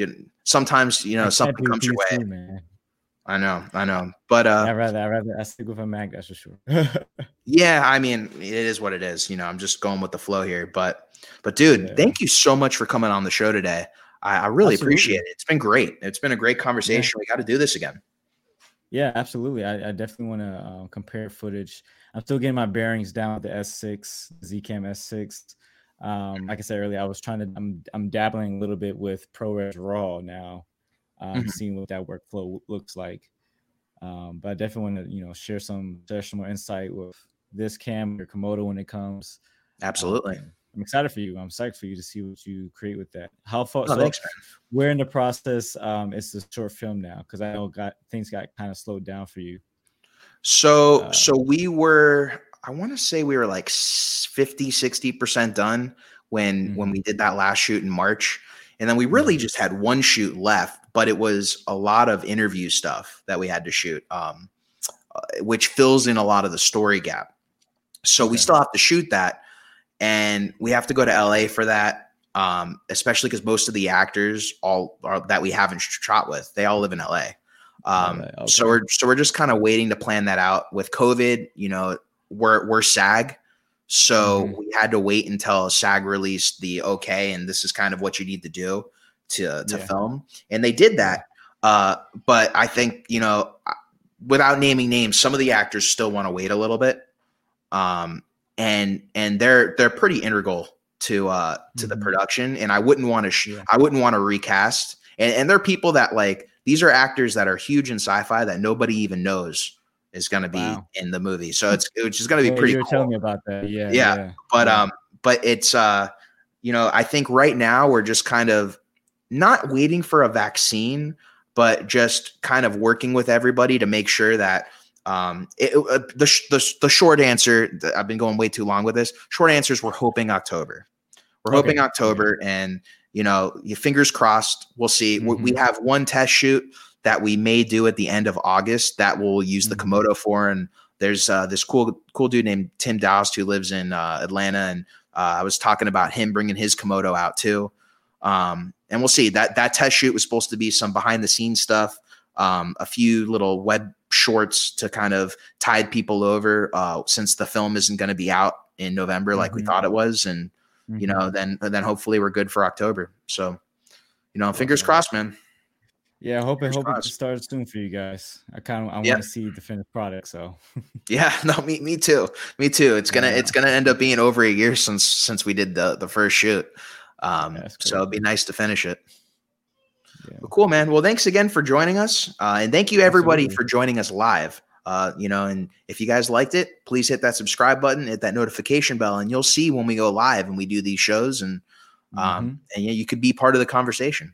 Sometimes you know something comes your way, man. I know, but I'd rather stick with a Mac, that's for sure. Yeah, I mean, it is what it is. You know, I'm just going with the flow here. But dude, thank you so much for coming on the show today. I really appreciate it. It's been great. It's been a great conversation. Yeah. We got to do this again. Yeah, absolutely. I definitely want to compare footage. I'm still getting my bearings down with the S6, Z Cam S6. Like I said earlier, I was trying to. I'm dabbling a little bit with ProRes RAW now. Seeing what that workflow looks like, but I definitely want to share some more insight with this cam or Komodo when it comes. Absolutely, I'm excited for you. I'm psyched for you to see what you create with that. How far? Oh, so thanks, we're in the process. It's the short film now because I know things got kind of slowed down for you. So so we were, I want to say we were like 50-60% done when we did that last shoot in March. And then we really just had one shoot left, but it was a lot of interview stuff that we had to shoot, which fills in a lot of the story gap. So we still have to shoot that, and we have to go to LA for that, especially because most of the actors that we haven't shot with, they all live in LA. So we're just kind of waiting to plan that out. With COVID, you know, we're SAG. So we had to wait until SAG released the okay, and this is kind of what you need to do to film. And they did that. But I think, you know, without naming names, some of the actors still want to wait a little bit. And they're pretty integral to the production. And I wouldn't want to recast. And they're people that, like, these are actors that are huge in sci-fi that nobody even knows is going to be in the movie. So it's just going to be pretty cool. You were telling me about that. Yeah. But it's, you know, I think right now we're just kind of not waiting for a vaccine, but just kind of working with everybody to make sure that the short answer, I've been going way too long with this. Short answer is we're hoping October. Hoping October, and, you know, fingers crossed. We'll see. Mm-hmm. We have one test shoot that we may do at the end of August that we'll use the Komodo for. And there's this cool dude named Tim Doust who lives in Atlanta, and I was talking about him bringing his Komodo out too. And we'll see. That test shoot was supposed to be some behind the scenes stuff, a few little web shorts to kind of tide people over, since the film isn't going to be out in November like we thought it was. And you know, then hopefully we're good for October. So, you know, fingers crossed, man. Yeah, hoping it starts soon for you guys. I want to see the finished product. So me too. It's gonna end up being over a year since we did the first shoot. So it'd be nice to finish it. Yeah. Well, cool, man. Well, thanks again for joining us, and thank you everybody for joining us live. You know, and if you guys liked it, please hit that subscribe button, hit that notification bell, and you'll see when we go live and we do these shows, and and yeah, you could be part of the conversation.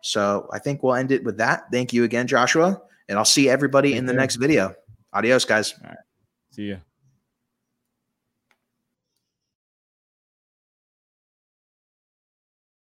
So I think we'll end it with that. Thank you again, Joshua, and I'll see everybody in the next video. Adios, guys. All right. See ya.